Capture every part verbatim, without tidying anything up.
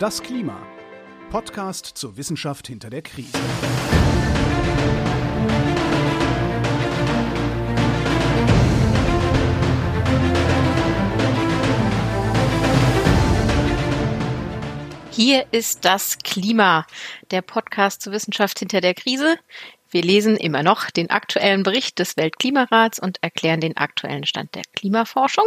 Das Klima. Podcast zur Wissenschaft hinter der Krise. Hier ist das Klima, der Podcast zur Wissenschaft hinter der Krise. Wir lesen immer noch den aktuellen Bericht des Weltklimarats und erklären den aktuellen Stand der Klimaforschung.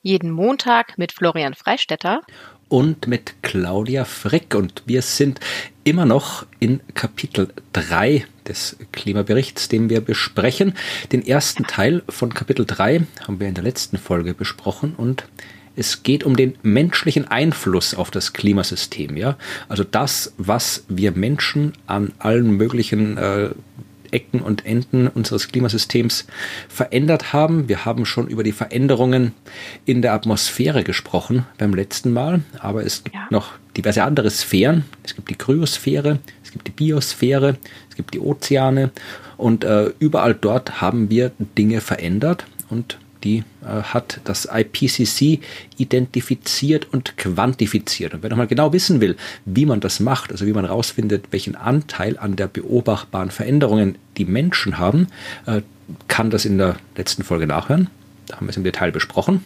Jeden Montag mit Florian Freistetter und mit Claudia Frick. Und wir sind immer noch in Kapitel drei des Klimaberichts, den wir besprechen. Den ersten Teil von Kapitel drei haben wir in der letzten Folge besprochen und es geht um den menschlichen Einfluss auf das Klimasystem, ja. Also das, was wir Menschen an allen möglichen äh, Ecken und Enden unseres Klimasystems verändert haben. Wir haben schon über die Veränderungen in der Atmosphäre gesprochen beim letzten Mal, aber es gibt ja noch diverse andere Sphären. Es gibt die Kryosphäre, es gibt die Biosphäre, es gibt die Ozeane und äh, überall dort haben wir Dinge verändert und die äh, hat das I P C C identifiziert und quantifiziert. Und wer nochmal genau wissen will, wie man das macht, also wie man rausfindet, welchen Anteil an der beobachtbaren Veränderungen die Menschen haben, äh, kann das in der letzten Folge nachhören. Da haben wir es im Detail besprochen.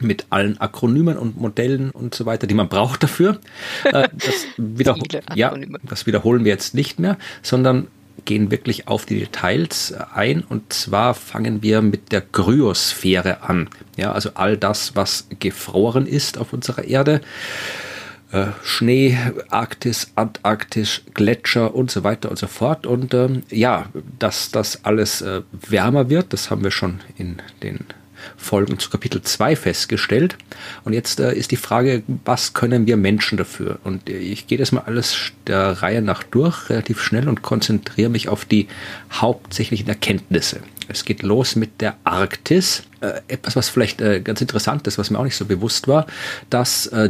Mit allen Akronymen und Modellen und so weiter, die man braucht dafür. Äh, das, wiederhol- ja, das wiederholen wir jetzt nicht mehr, sondern gehen wirklich auf die Details ein, und zwar fangen wir mit der Kryosphäre an. Ja, also all das, was gefroren ist auf unserer Erde, äh, Schnee, Arktis, Antarktis, Gletscher und so weiter und so fort. Und ähm, ja, dass das alles äh, wärmer wird, das haben wir schon in den Folgen zu Kapitel zwei festgestellt. Und jetzt äh, ist die Frage, was können wir Menschen dafür? Und äh, ich gehe das mal alles der Reihe nach durch, relativ schnell, und konzentriere mich auf die hauptsächlichen Erkenntnisse. Es geht los mit der Arktis. Äh, etwas, was vielleicht äh, ganz interessant ist, was mir auch nicht so bewusst war, dass äh,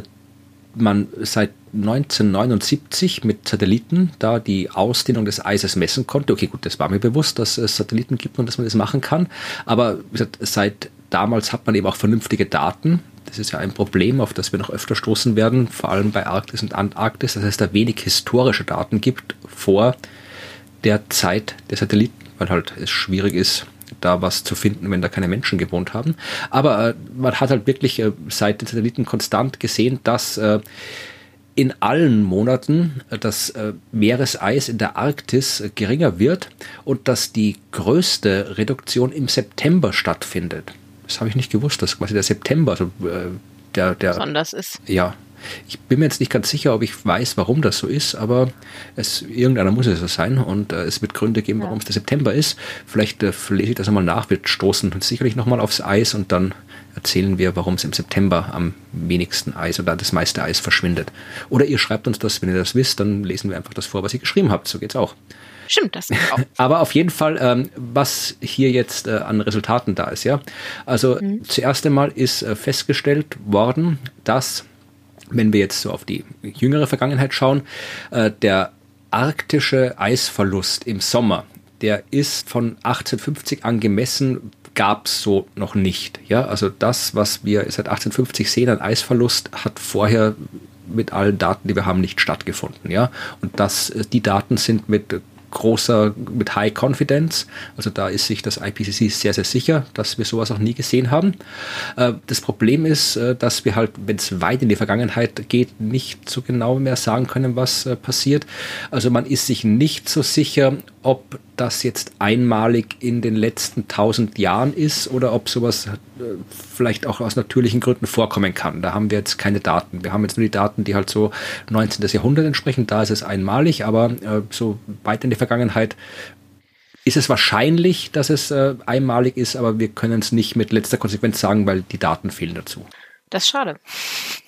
man seit neunzehnhundertneunundsiebzig mit Satelliten da die Ausdehnung des Eises messen konnte. Okay, gut, das war mir bewusst, dass es Satelliten gibt und dass man das machen kann. Aber wie gesagt, seit damals hat man eben auch vernünftige Daten. Das ist ja ein Problem, auf das wir noch öfter stoßen werden, vor allem bei Arktis und Antarktis, dass es da wenig historische Daten gibt vor der Zeit der Satelliten, weil halt es schwierig ist, da was zu finden, wenn da keine Menschen gewohnt haben. Aber äh, man hat halt wirklich äh, seit den Satelliten konstant gesehen, dass äh, in allen Monaten das äh, Meereseis in der Arktis äh, geringer wird und dass die größte Reduktion im September stattfindet. Das habe ich nicht gewusst, dass quasi der September, also äh, der, der besonders ist. Ja, ich bin mir jetzt nicht ganz sicher, ob ich weiß, warum das so ist, aber es, irgendeiner muss es so sein, und äh, es wird Gründe geben, warum ja. es der September ist. Vielleicht äh, lese ich das nochmal nach, wir stoßen uns sicherlich nochmal aufs Eis und dann erzählen wir, warum es im September am wenigsten Eis oder das meiste Eis verschwindet. Oder ihr schreibt uns das, wenn ihr das wisst, dann lesen wir einfach das vor, was ihr geschrieben habt, so geht's auch. Stimmt, das geht auch. Aber auf jeden Fall, ähm, was hier jetzt äh, an Resultaten da ist, ja. Also mhm. zuerst einmal ist äh, festgestellt worden, dass, wenn wir jetzt so auf die jüngere Vergangenheit schauen, äh, der arktische Eisverlust im Sommer, der ist von achtzehnhundertfünfzig an gemessen, gab es so noch nicht. Ja, also das, was wir seit achtzehnhundertfünfzig sehen an Eisverlust, hat vorher mit allen Daten, die wir haben, nicht stattgefunden. Ja, und das, die Daten sind mit großer, mit High Confidence, also da ist sich das I P C C sehr, sehr sicher, dass wir sowas noch nie gesehen haben. Das Problem ist, dass wir halt, wenn es weit in die Vergangenheit geht, nicht so genau mehr sagen können, was passiert. Also man ist sich nicht so sicher, ob das jetzt einmalig in den letzten tausend Jahren ist oder ob sowas vielleicht auch aus natürlichen Gründen vorkommen kann. Da haben wir jetzt keine Daten. Wir haben jetzt nur die Daten, die halt so neunzehnten Jahrhundert entsprechen. Da ist es einmalig, aber äh, so weit in der Vergangenheit ist es wahrscheinlich, dass es äh, einmalig ist, aber wir können es nicht mit letzter Konsequenz sagen, weil die Daten fehlen dazu. Das ist schade.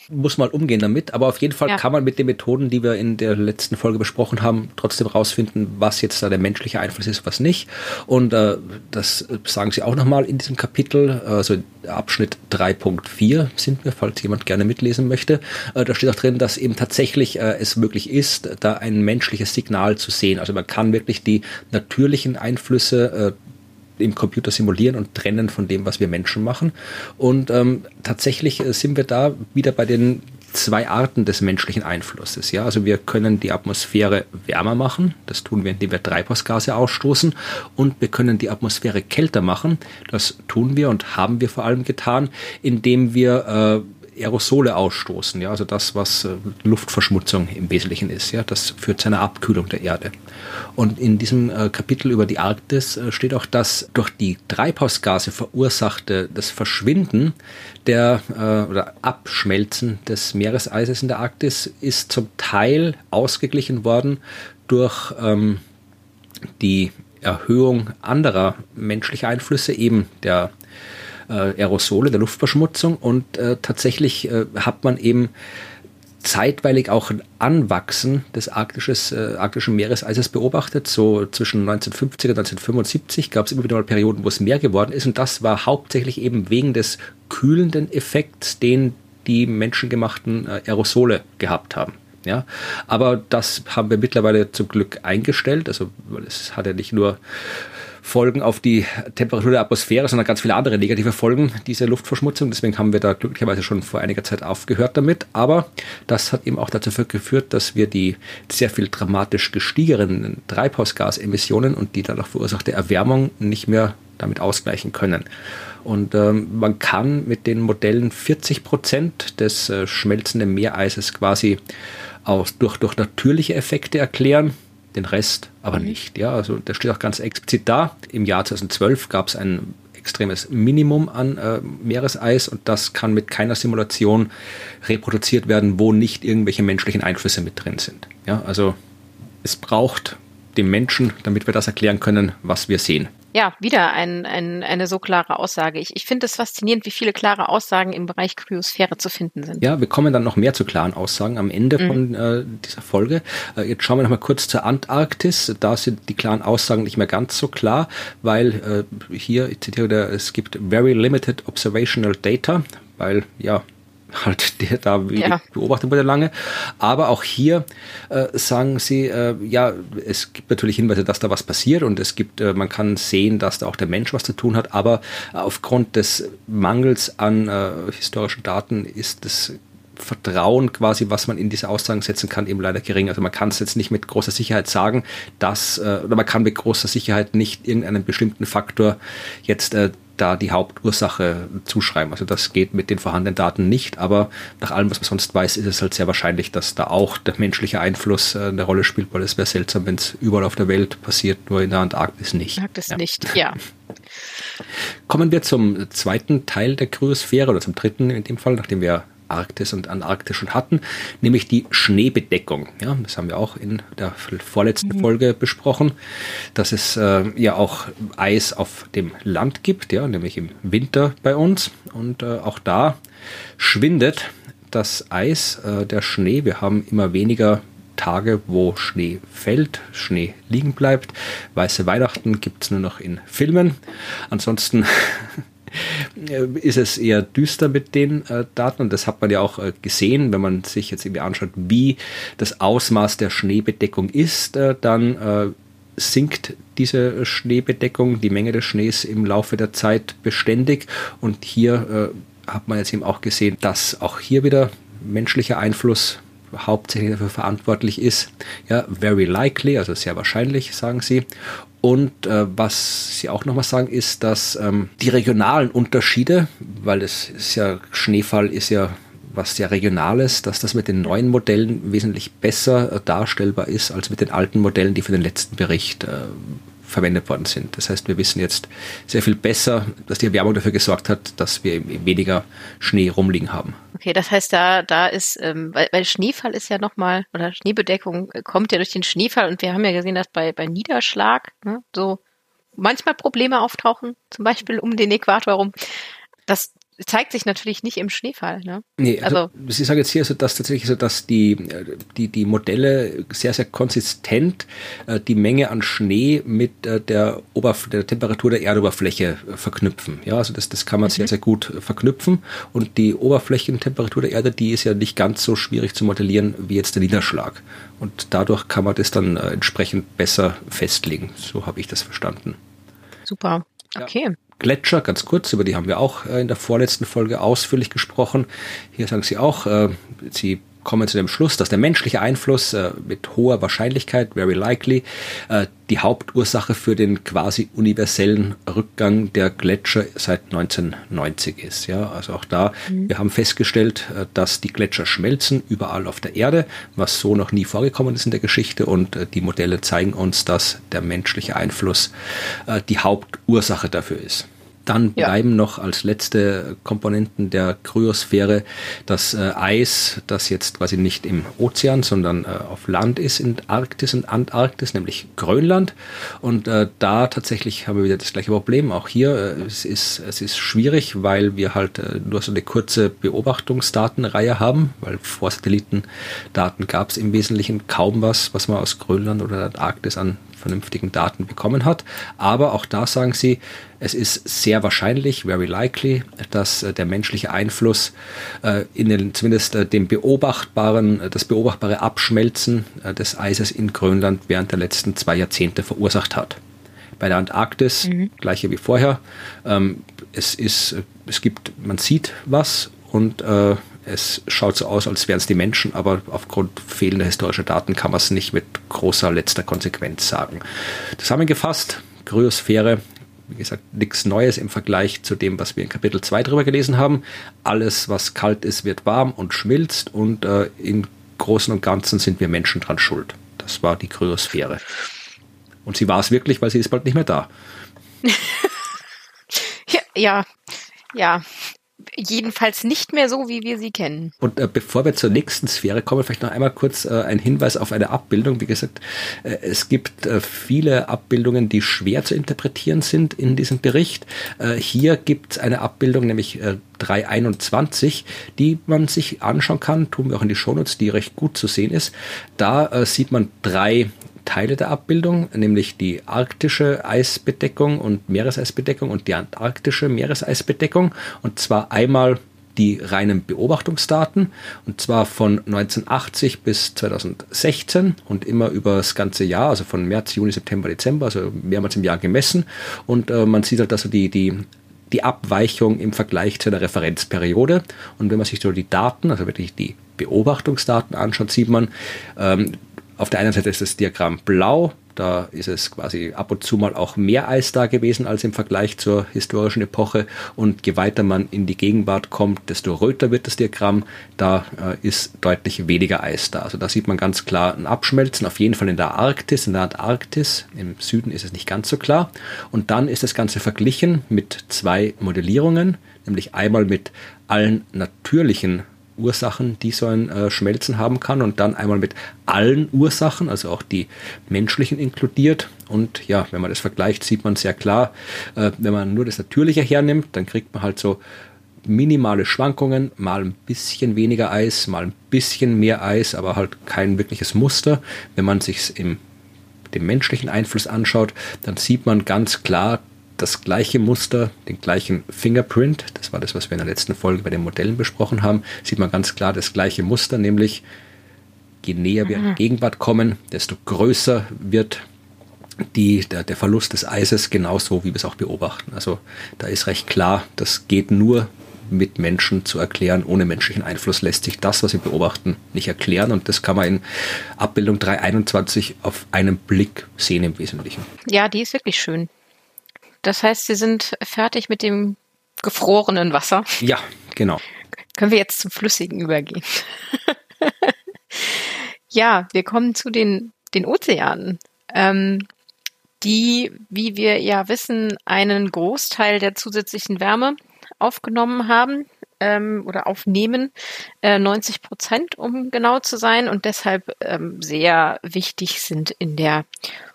Muss mal umgehen damit, aber auf jeden Fall ja. kann man mit den Methoden, die wir in der letzten Folge besprochen haben, trotzdem rausfinden, was jetzt da der menschliche Einfluss ist, was nicht. Und äh, das sagen sie auch nochmal in diesem Kapitel, also Abschnitt drei Punkt vier sind wir, falls jemand gerne mitlesen möchte. Äh, da steht auch drin, dass eben tatsächlich äh, es möglich ist, da ein menschliches Signal zu sehen. Also man kann wirklich die natürlichen Einflüsse äh, im Computer simulieren und trennen von dem, was wir Menschen machen. Und ähm, tatsächlich äh, sind wir da wieder bei den zwei Arten des menschlichen Einflusses. Ja? Also wir können die Atmosphäre wärmer machen, das tun wir, indem wir Treibhausgase ausstoßen, und wir können die Atmosphäre kälter machen, das tun wir und haben wir vor allem getan, indem wir äh, Aerosole ausstoßen, ja? Also das, was äh, Luftverschmutzung im Wesentlichen ist, ja? Das führt zu einer Abkühlung der Erde. Und in diesem äh, Kapitel über die Arktis äh, steht auch, dass durch die Treibhausgase verursachte das Verschwinden der äh, oder Abschmelzen des Meereseises in der Arktis ist zum Teil ausgeglichen worden durch ähm, die Erhöhung anderer menschlicher Einflüsse, eben der äh, Aerosole, der Luftverschmutzung. Und äh, tatsächlich äh, hat man eben zeitweilig auch ein Anwachsen des arktisches, äh, arktischen Meereseises beobachtet. So zwischen neunzehnhundertfünfzig und neunzehnhundertfünfundsiebzig gab es immer wieder mal Perioden, wo es mehr geworden ist. Und das war hauptsächlich eben wegen des kühlenden Effekts, den die menschengemachten äh, Aerosole gehabt haben. Ja? Aber das haben wir mittlerweile zum Glück eingestellt. Also es hat ja nicht nur Folgen auf die Temperatur der Atmosphäre, sondern ganz viele andere negative Folgen dieser Luftverschmutzung. Deswegen haben wir da glücklicherweise schon vor einiger Zeit aufgehört damit. Aber das hat eben auch dazu geführt, dass wir die sehr viel dramatisch gestiegenen Treibhausgasemissionen und die dadurch verursachte Erwärmung nicht mehr damit ausgleichen können. Und ähm, man kann mit den Modellen vierzig Prozent des äh, schmelzenden Meereises quasi auch durch, durch natürliche Effekte erklären. Den Rest aber nicht. Ja, also das steht auch ganz explizit da. Im Jahr zweitausendzwölf gab es ein extremes Minimum an äh, Meereseis, und das kann mit keiner Simulation reproduziert werden, wo nicht irgendwelche menschlichen Einflüsse mit drin sind. Ja, also es braucht den Menschen, damit wir das erklären können, was wir sehen. Ja, wieder ein, ein, eine so klare Aussage. Ich, ich finde es faszinierend, wie viele klare Aussagen im Bereich Kryosphäre zu finden sind. Ja, wir kommen dann noch mehr zu klaren Aussagen am Ende mhm. von äh, dieser Folge. Äh, jetzt schauen wir noch mal kurz zur Antarktis. Da sind die klaren Aussagen nicht mehr ganz so klar, weil äh, hier, ich zitiere, da, es gibt very limited observational data, weil ja, halt der da ja. beobachtet wurde lange. Aber auch hier äh, sagen sie, äh, ja, es gibt natürlich Hinweise, dass da was passiert, und es gibt, äh, man kann sehen, dass da auch der Mensch was zu tun hat, aber aufgrund des Mangels an äh, historischen Daten ist das Vertrauen quasi, was man in diese Aussagen setzen kann, eben leider gering. Also man kann es jetzt nicht mit großer Sicherheit sagen, dass, äh, oder man kann mit großer Sicherheit nicht irgendeinen bestimmten Faktor jetzt äh, da die Hauptursache zuschreiben. Also das geht mit den vorhandenen Daten nicht, aber nach allem, was man sonst weiß, ist es halt sehr wahrscheinlich, dass da auch der menschliche Einfluss eine Rolle spielt, weil es wäre seltsam, wenn es überall auf der Welt passiert, nur in der Antarktis nicht. Antarktis ja. nicht, ja. Kommen wir zum zweiten Teil der Kryosphäre, oder zum dritten in dem Fall, nachdem wir Arktis und Antarktis schon hatten, nämlich die Schneebedeckung. Ja, das haben wir auch in der vorletzten mhm. Folge besprochen, dass es äh, ja auch Eis auf dem Land gibt, ja, nämlich im Winter bei uns. Und äh, auch da schwindet das Eis, äh, der Schnee. Wir haben immer weniger Tage, wo Schnee fällt, Schnee liegen bleibt. Weiße Weihnachten gibt es nur noch in Filmen. Ansonsten ist es eher düster mit den äh, Daten, und das hat man ja auch äh, gesehen, wenn man sich jetzt irgendwie anschaut, wie das Ausmaß der Schneebedeckung ist, äh, dann äh, sinkt diese Schneebedeckung, die Menge des Schnees im Laufe der Zeit beständig, und hier äh, hat man jetzt eben auch gesehen, dass auch hier wieder menschlicher Einfluss hauptsächlich dafür verantwortlich ist, ja, very likely, also sehr wahrscheinlich, sagen sie. Und äh, was sie auch nochmal sagen, ist, dass ähm, die regionalen Unterschiede, weil es ist ja, Schneefall ist ja was sehr Regionales, dass das mit den neuen Modellen wesentlich besser äh, darstellbar ist als mit den alten Modellen, die für den letzten Bericht äh, verwendet worden sind. Das heißt, wir wissen jetzt sehr viel besser, dass die Erwärmung dafür gesorgt hat, dass wir weniger Schnee rumliegen haben. Okay, das heißt, da da ist, ähm, weil, weil Schneefall ist ja nochmal, oder Schneebedeckung kommt ja durch den Schneefall, und wir haben ja gesehen, dass bei, bei Niederschlag, ne, so manchmal Probleme auftauchen, zum Beispiel um den Äquator rum. Das zeigt sich natürlich nicht im Schneefall. Ne? Nee, also, also ich sage jetzt hier, so, dass tatsächlich so, dass die, die, die Modelle sehr, sehr konsistent äh, die Menge an Schnee mit äh, der, Oberf- der Temperatur der Erdoberfläche äh, verknüpfen. Ja, also das, das kann man mhm. sehr, sehr gut äh, verknüpfen. Und die Oberflächentemperatur der Erde, die ist ja nicht ganz so schwierig zu modellieren wie jetzt der Niederschlag. Und dadurch kann man das dann äh, entsprechend besser festlegen. So habe ich das verstanden. Super, okay. Ja. Gletscher, ganz kurz, über die haben wir auch in der vorletzten Folge ausführlich gesprochen. Hier sagen Sie auch, äh, Sie kommen zu dem Schluss, dass der menschliche Einfluss äh, mit hoher Wahrscheinlichkeit, very likely, äh, die Hauptursache für den quasi universellen Rückgang der Gletscher seit neunzehnhundertneunzig ist. Ja, also auch da, mhm. wir haben festgestellt, äh, dass die Gletscher schmelzen, überall auf der Erde, was so noch nie vorgekommen ist in der Geschichte, und äh, die Modelle zeigen uns, dass der menschliche Einfluss äh, die Hauptursache dafür ist. Dann bleiben ja. noch als letzte Komponenten der Kryosphäre das äh, Eis, das jetzt quasi nicht im Ozean, sondern äh, auf Land ist, in Arktis und Antarktis, nämlich Grönland. Und äh, da tatsächlich haben wir wieder das gleiche Problem. Auch hier, äh, es ist, es ist schwierig, weil wir halt äh, nur so eine kurze Beobachtungsdatenreihe haben, weil vor Satellitendaten gab es im Wesentlichen kaum was, was man aus Grönland oder Antarktis an vernünftigen Daten bekommen hat. Aber auch da sagen sie, es ist sehr wahrscheinlich, very likely, dass der menschliche Einfluss äh, in den, zumindest äh, dem beobachtbaren, das beobachtbare Abschmelzen äh, des Eises in Grönland während der letzten zwei Jahrzehnte verursacht hat. Bei der Antarktis, mhm. gleiche wie vorher, ähm, es ist, es gibt, man sieht was und äh, es schaut so aus, als wären es die Menschen, aber aufgrund fehlender historischer Daten kann man es nicht mit großer letzter Konsequenz sagen. Zusammengefasst, Kryosphäre, wie gesagt, nichts Neues im Vergleich zu dem, was wir in Kapitel zwei drüber gelesen haben. Alles, was kalt ist, wird warm und schmilzt, und äh, im Großen und Ganzen sind wir Menschen dran schuld. Das war die Kryosphäre. Und sie war es wirklich, weil sie ist bald nicht mehr da. ja, ja, ja. Jedenfalls nicht mehr so, wie wir sie kennen. Und äh, bevor wir zur nächsten Sphäre kommen, vielleicht noch einmal kurz äh, ein Hinweis auf eine Abbildung. Wie gesagt, äh, es gibt äh, viele Abbildungen, die schwer zu interpretieren sind in diesem Bericht. Äh, hier gibt es eine Abbildung, nämlich äh, drei einundzwanzig, die man sich anschauen kann, tun wir auch in die Shownotes, die recht gut zu sehen ist. Da äh, sieht man drei Teile der Abbildung, nämlich die arktische Eisbedeckung und Meereseisbedeckung und die antarktische Meereseisbedeckung, und zwar einmal die reinen Beobachtungsdaten, und zwar von neunzehnhundertachtzig bis zweitausendsechzehn und immer über das ganze Jahr, also von März, Juni, September, Dezember, also mehrmals im Jahr gemessen, und äh, man sieht halt, dass so die, die die Abweichung im Vergleich zu der Referenzperiode. Und wenn man sich so die Daten, also wirklich die Beobachtungsdaten anschaut, sieht man, ähm, auf der einen Seite ist das Diagramm blau, da ist es quasi ab und zu mal auch mehr Eis da gewesen als im Vergleich zur historischen Epoche, und je weiter man in die Gegenwart kommt, desto röter wird das Diagramm, da äh, ist deutlich weniger Eis da. Also da sieht man ganz klar ein Abschmelzen, auf jeden Fall in der Arktis, in der Antarktis, im Süden ist es nicht ganz so klar. Und dann ist das Ganze verglichen mit zwei Modellierungen, nämlich einmal mit allen natürlichen Ursachen, die so ein äh, Schmelzen haben kann, und dann einmal mit allen Ursachen, also auch die menschlichen inkludiert. Und ja, wenn man das vergleicht, sieht man sehr klar, äh, wenn man nur das Natürliche hernimmt, dann kriegt man halt so minimale Schwankungen, mal ein bisschen weniger Eis, mal ein bisschen mehr Eis, aber halt kein wirkliches Muster. Wenn man sich im dem menschlichen Einfluss anschaut, dann sieht man ganz klar das gleiche Muster, den gleichen Fingerprint, das war das, was wir in der letzten Folge bei den Modellen besprochen haben, sieht man ganz klar das gleiche Muster, nämlich je näher wir in die Gegenwart kommen, desto größer wird die, der, der Verlust des Eises, genauso wie wir es auch beobachten. Also da ist recht klar, das geht nur mit Menschen zu erklären. Ohne menschlichen Einfluss lässt sich das, was wir beobachten, nicht erklären. Und das kann man in Abbildung drei einundzwanzig auf einen Blick sehen im Wesentlichen. Ja, die ist wirklich schön. Das heißt, Sie sind fertig mit dem gefrorenen Wasser? Ja, genau. Können wir jetzt zum Flüssigen übergehen? Ja, wir kommen zu den, den Ozeanen, ähm, die, wie wir ja wissen, einen Großteil der zusätzlichen Wärme aufgenommen haben ähm, oder aufnehmen, äh, neunzig Prozent, um genau zu sein, und deshalb ähm, sehr wichtig sind in der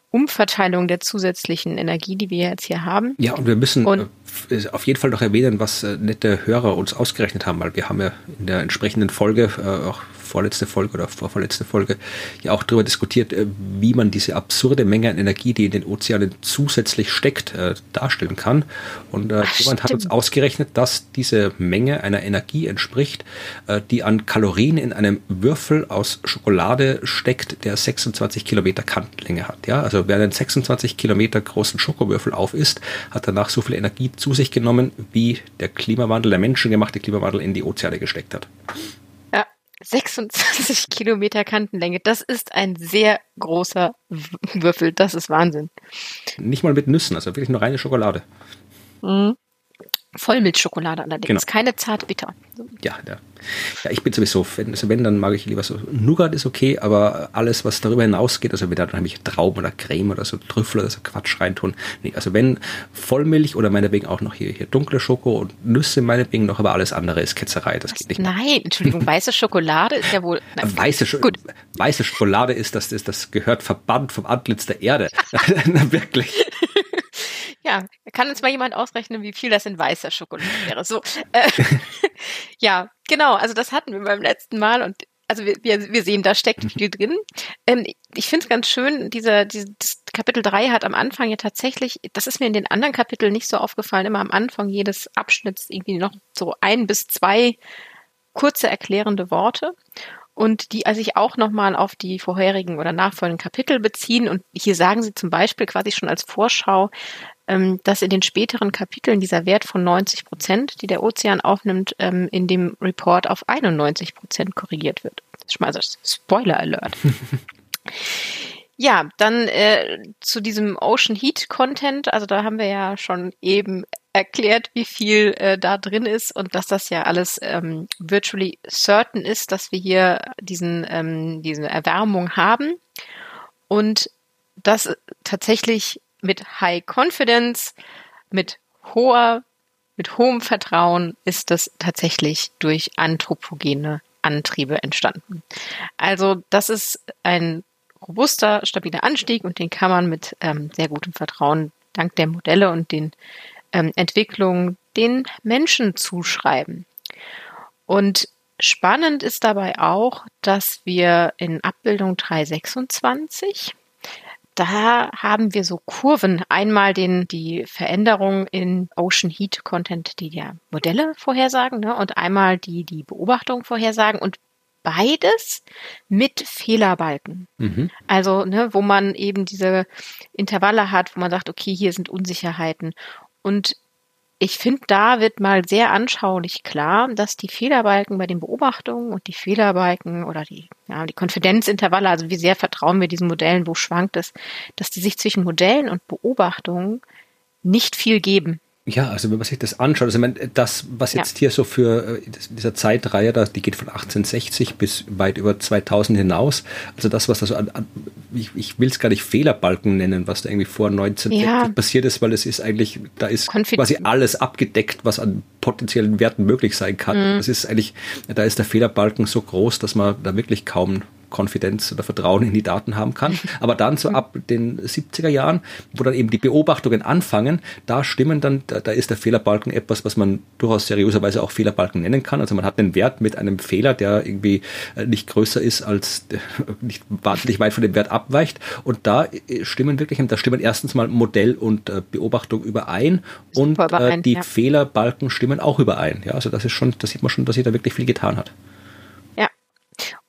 Umverteilung der zusätzlichen Energie, die wir jetzt hier haben. Ja, und wir müssen und äh, auf jeden Fall noch erwähnen, was äh, nette Hörer uns ausgerechnet haben, weil wir haben ja in der entsprechenden Folge, äh, auch vorletzte Folge oder vorvorletzte Folge, ja auch darüber diskutiert, äh, wie man diese absurde Menge an Energie, die in den Ozeanen zusätzlich steckt, äh, darstellen kann. Und äh, Ach, jemand stimmt. hat uns ausgerechnet, dass diese Menge einer Energie entspricht, äh, die an Kalorien in einem Würfel aus Schokolade steckt, der sechsundzwanzig Kilometer Kantenlänge hat. Ja, also wer einen sechsundzwanzig Kilometer großen Schokowürfel auf isst, hat danach so viel Energie zu sich genommen, wie der Klimawandel, der menschengemachte Klimawandel in die Ozeane gesteckt hat. Ja, sechsundzwanzig Kilometer Kantenlänge, das ist ein sehr großer Würfel, das ist Wahnsinn. Nicht mal mit Nüssen, also wirklich nur reine Schokolade. Mhm. Vollmilchschokolade allerdings, genau. Keine zartbitter. Ja, ja, ja, ich bin sowieso, wenn, wenn, dann mag ich lieber so, Nougat ist okay, aber alles, was darüber hinausgeht, also wenn da dann nämlich Trauben oder Creme oder so Trüffel oder so Quatsch reintun, nee, also wenn Vollmilch oder meinetwegen auch noch hier, hier dunkle Schoko und Nüsse meinetwegen noch, aber alles andere ist Ketzerei, das was? Geht nicht. Nein, mehr. Entschuldigung, weiße Schokolade ist ja wohl... Nein, weiße, Sch- gut. Weiße Schokolade ist, das, das, das gehört verbannt vom Antlitz der Erde. Wirklich. Ja, kann uns mal jemand ausrechnen, wie viel das in weißer Schokolade wäre. So, äh, ja, genau, also das hatten wir beim letzten Mal und also wir, wir, wir sehen, da steckt viel drin. Ähm, ich finde es ganz schön, dieser, dieses Kapitel drei hat am Anfang ja tatsächlich, das ist mir in den anderen Kapiteln nicht so aufgefallen, immer am Anfang jedes Abschnitts irgendwie noch so ein bis zwei kurze erklärende Worte. Und die also sich auch nochmal auf die vorherigen oder nachfolgenden Kapitel beziehen. Und hier sagen sie zum Beispiel quasi schon als Vorschau, dass in den späteren Kapiteln dieser Wert von neunzig Prozent, die der Ozean aufnimmt, in dem Report auf einundneunzig Prozent korrigiert wird. Das ist mal so Spoiler Alert. Ja, dann äh, zu diesem Ocean Heat Content. Also da haben wir ja schon eben erklärt, wie viel äh, da drin ist und dass das ja alles ähm, virtually certain ist, dass wir hier diesen ähm, diese Erwärmung haben und das tatsächlich mit High Confidence, mit hoher, mit hohem Vertrauen ist das tatsächlich durch anthropogene Antriebe entstanden. Also das ist ein robuster, stabiler Anstieg und den kann man mit ähm, sehr gutem Vertrauen dank der Modelle und den ähm, Entwicklungen den Menschen zuschreiben. Und spannend ist dabei auch, dass wir in Abbildung drei sechsundzwanzig, da haben wir so Kurven. Einmal den, die Veränderung in Ocean Heat Content, die ja Modelle vorhersagen, ne? Und einmal die, die Beobachtungen vorhersagen und beides mit Fehlerbalken. Mhm. Also, ne, wo man eben diese Intervalle hat, wo man sagt, okay, hier sind Unsicherheiten. Und ich finde, da wird mal sehr anschaulich klar, dass die Fehlerbalken bei den Beobachtungen und die Fehlerbalken oder die, ja, die Konfidenzintervalle, also wie sehr vertrauen wir diesen Modellen, wo schwankt es, dass die sich zwischen Modellen und Beobachtungen nicht viel geben. Ja, also wenn man sich das anschaut, also ich meine, das, was jetzt ja hier so für in dieser Zeitreihe, da, die geht von achtzehnhundertsechzig bis weit über zweitausend hinaus, also das, was da so an, an ich, ich will es gar nicht Fehlerbalken nennen, was da irgendwie vor neunzehnhundertsechzig ja. passiert ist, weil es ist eigentlich, da ist Konfid- quasi alles abgedeckt, was an potenziellen Werten möglich sein kann. Mhm. Das ist eigentlich, da ist der Fehlerbalken so groß, dass man da wirklich kaum Konfidenz oder Vertrauen in die Daten haben kann. Aber dann so ab den siebziger Jahren, wo dann eben die Beobachtungen anfangen, da stimmen dann, da, da ist der Fehlerbalken etwas, was man durchaus serioserweise auch Fehlerbalken nennen kann. Also man hat einen Wert mit einem Fehler, der irgendwie nicht größer ist als, nicht wahnsinnig weit von dem Wert abweicht. Und da stimmen wirklich, da stimmen erstens mal Modell und Beobachtung überein und überein, die ja. Fehlerbalken stimmen auch überein. Ja, also das ist schon, das sieht man schon, dass sich da wirklich viel getan hat.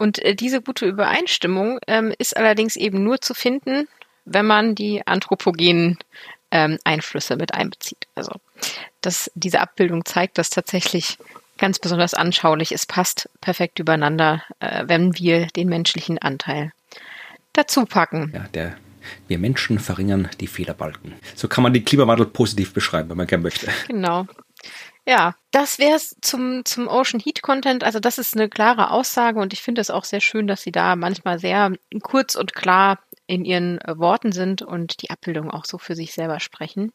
Und diese gute Übereinstimmung ähm, ist allerdings eben nur zu finden, wenn man die anthropogenen ähm, Einflüsse mit einbezieht. Also das, diese Abbildung zeigt, dass tatsächlich ganz besonders anschaulich, es passt perfekt übereinander, äh, wenn wir den menschlichen Anteil dazu packen. Ja, der, wir Menschen verringern die Fehlerbalken. So kann man den Klimawandel positiv beschreiben, wenn man gerne möchte. Genau. Ja, das wäre es zum, zum Ocean Heat Content. Also das ist eine klare Aussage und ich finde es auch sehr schön, dass sie da manchmal sehr kurz und klar in ihren Worten sind und die Abbildung auch so für sich selber sprechen.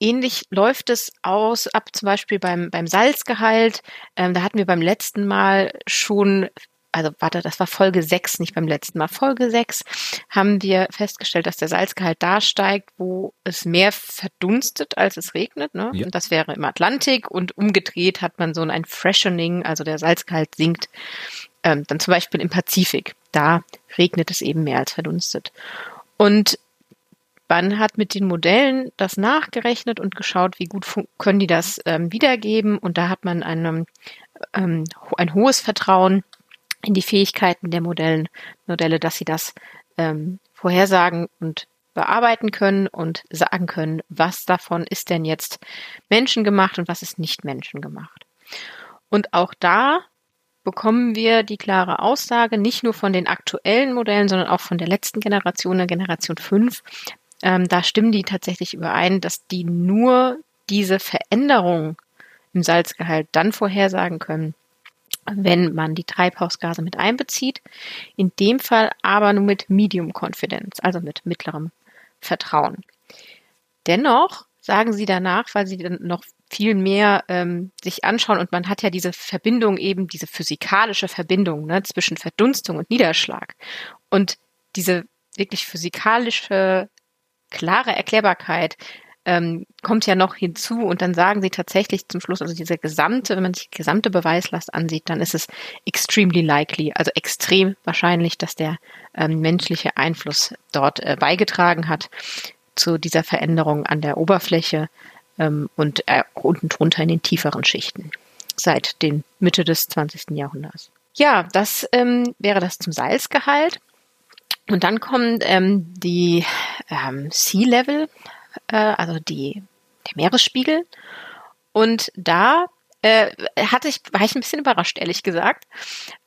Ähnlich läuft es aus, ab zum Beispiel beim, beim Salzgehalt. Ähm, da hatten wir beim letzten Mal schon, also warte, das war Folge sechs, nicht beim letzten Mal. Folge sechs haben wir festgestellt, dass der Salzgehalt da steigt, wo es mehr verdunstet, als es regnet. Ne? Ja. Und das wäre im Atlantik und umgedreht hat man so ein Freshening, also der Salzgehalt sinkt. Ähm, dann zum Beispiel im Pazifik, da regnet es eben mehr als verdunstet. Und man hat mit den Modellen das nachgerechnet und geschaut, wie gut fun- können die das ähm, wiedergeben. Und da hat man eine, ähm, ein hohes Vertrauen in die Fähigkeiten der Modellen, Modelle, dass sie das ähm, vorhersagen und bearbeiten können und sagen können, was davon ist denn jetzt menschengemacht und was ist nicht menschengemacht. Und auch da bekommen wir die klare Aussage, nicht nur von den aktuellen Modellen, sondern auch von der letzten Generation, der Generation fünf. Ähm, da stimmen die tatsächlich überein, dass die nur diese Veränderung im Salzgehalt dann vorhersagen können, wenn man die Treibhausgase mit einbezieht. In dem Fall aber nur mit Medium Confidence, also mit mittlerem Vertrauen. Dennoch sagen sie danach, weil sie dann noch viel mehr ähm, sich anschauen, und man hat ja diese Verbindung eben, diese physikalische Verbindung ne, zwischen Verdunstung und Niederschlag. Und diese wirklich physikalische, klare Erklärbarkeit ähm, kommt ja noch hinzu. Und dann sagen sie tatsächlich zum Schluss, also diese gesamte, wenn man sich die gesamte Beweislast ansieht, dann ist es extremely likely, also extrem wahrscheinlich, dass der ähm, menschliche Einfluss dort äh, beigetragen hat zu dieser Veränderung an der Oberfläche und äh, unten drunter in den tieferen Schichten seit den Mitte des zwanzigsten Jahrhunderts. Ja, das ähm, wäre das zum Salzgehalt. Und dann kommen ähm, die ähm, Sea Level, äh, also die, der Meeresspiegel. Und da äh, hatte ich, war ich ein bisschen überrascht, ehrlich gesagt,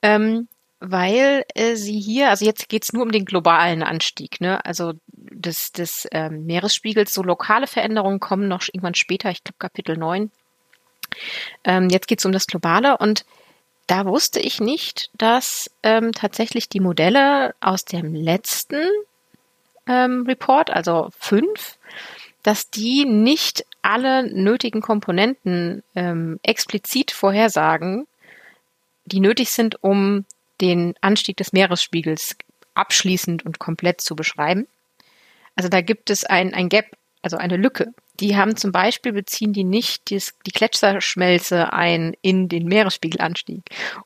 ähm, weil äh, sie hier, also jetzt geht es nur um den globalen Anstieg, ne? Also des, des ähm, Meeresspiegels, so lokale Veränderungen kommen noch irgendwann später, ich glaube Kapitel neun. Ähm, jetzt geht es um das Globale, und da wusste ich nicht, dass ähm, tatsächlich die Modelle aus dem letzten ähm, Report, also fünf, dass die nicht alle nötigen Komponenten ähm, explizit vorhersagen, die nötig sind, um den Anstieg des Meeresspiegels abschließend und komplett zu beschreiben. Also da gibt es ein, ein Gap, also eine Lücke. Die haben zum Beispiel, beziehen die nicht dies, die Gletscherschmelze ein in den Meeresspiegelanstieg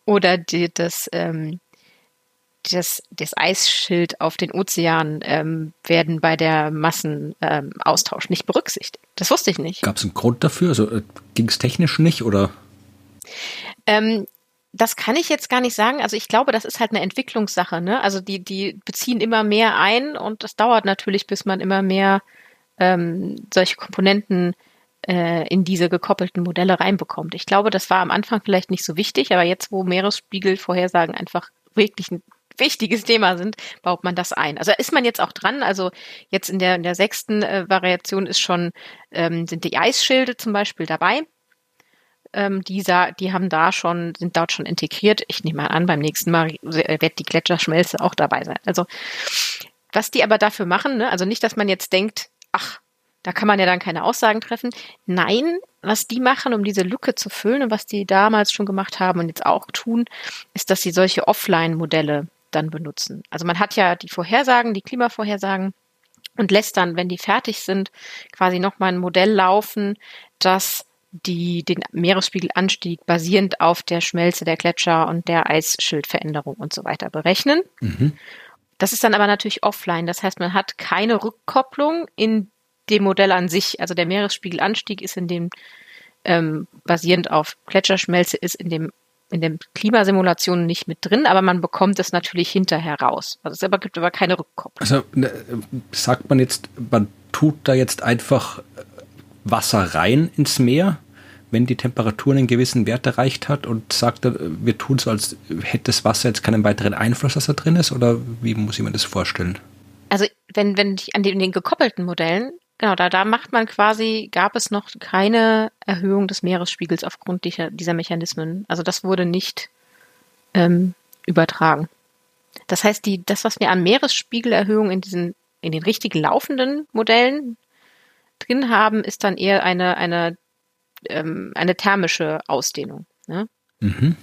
oder die, das, ähm, das, das Eisschild auf den Ozeanen ähm, werden bei der Massenaustausch ähm, nicht berücksichtigt. Das wusste ich nicht. Gab es einen Grund dafür? Also äh, ging es technisch nicht, oder? Ähm, Das kann ich jetzt gar nicht sagen. Also ich glaube, das ist halt eine Entwicklungssache, ne? Also die, die beziehen immer mehr ein, und das dauert natürlich, bis man immer mehr ähm, solche Komponenten äh, in diese gekoppelten Modelle reinbekommt. Ich glaube, das war am Anfang vielleicht nicht so wichtig, aber jetzt, wo Meeresspiegelvorhersagen einfach wirklich ein wichtiges Thema sind, baut man das ein. Also ist man jetzt auch dran, also jetzt in der, in der sechsten äh, Variation ist schon, ähm, sind die Eisschilde zum Beispiel dabei. Die, die haben da schon, sind dort schon integriert. Ich nehme mal an, beim nächsten Mal wird die Gletscherschmelze auch dabei sein. Also, was die aber dafür machen, ne? Also nicht, dass man jetzt denkt, ach, da kann man ja dann keine Aussagen treffen. Nein, was die machen, um diese Lücke zu füllen, und was die damals schon gemacht haben und jetzt auch tun, ist, dass sie solche Offline-Modelle dann benutzen. Also man hat ja die Vorhersagen, die Klimavorhersagen, und lässt dann, wenn die fertig sind, quasi nochmal ein Modell laufen, das die den Meeresspiegelanstieg basierend auf der Schmelze der Gletscher und der Eisschildveränderung und so weiter berechnen. Mhm. Das ist dann aber natürlich offline. Das heißt, man hat keine Rückkopplung in dem Modell an sich. Also der Meeresspiegelanstieg ist in dem, ähm, basierend auf Gletscherschmelze, ist in dem in den Klimasimulationen nicht mit drin, aber man bekommt es natürlich hinterher raus. Also es aber, gibt aber keine Rückkopplung. Also ne, sagt man jetzt, man tut da jetzt einfach Wasser rein ins Meer, wenn die Temperatur einen gewissen Wert erreicht hat, und sagt, wir tun so, als hätte das Wasser jetzt keinen weiteren Einfluss, dass da drin ist, oder wie muss ich mir das vorstellen? Also wenn, wenn an den, den gekoppelten Modellen, genau, da, da macht man quasi, gab es noch keine Erhöhung des Meeresspiegels aufgrund dieser, dieser Mechanismen. Also das wurde nicht ähm, übertragen. Das heißt, die, das, was wir an Meeresspiegelerhöhung in diesen, in den richtigen laufenden Modellen drin haben, ist dann eher eine, eine, ähm, eine thermische Ausdehnung. Ne? Mhm.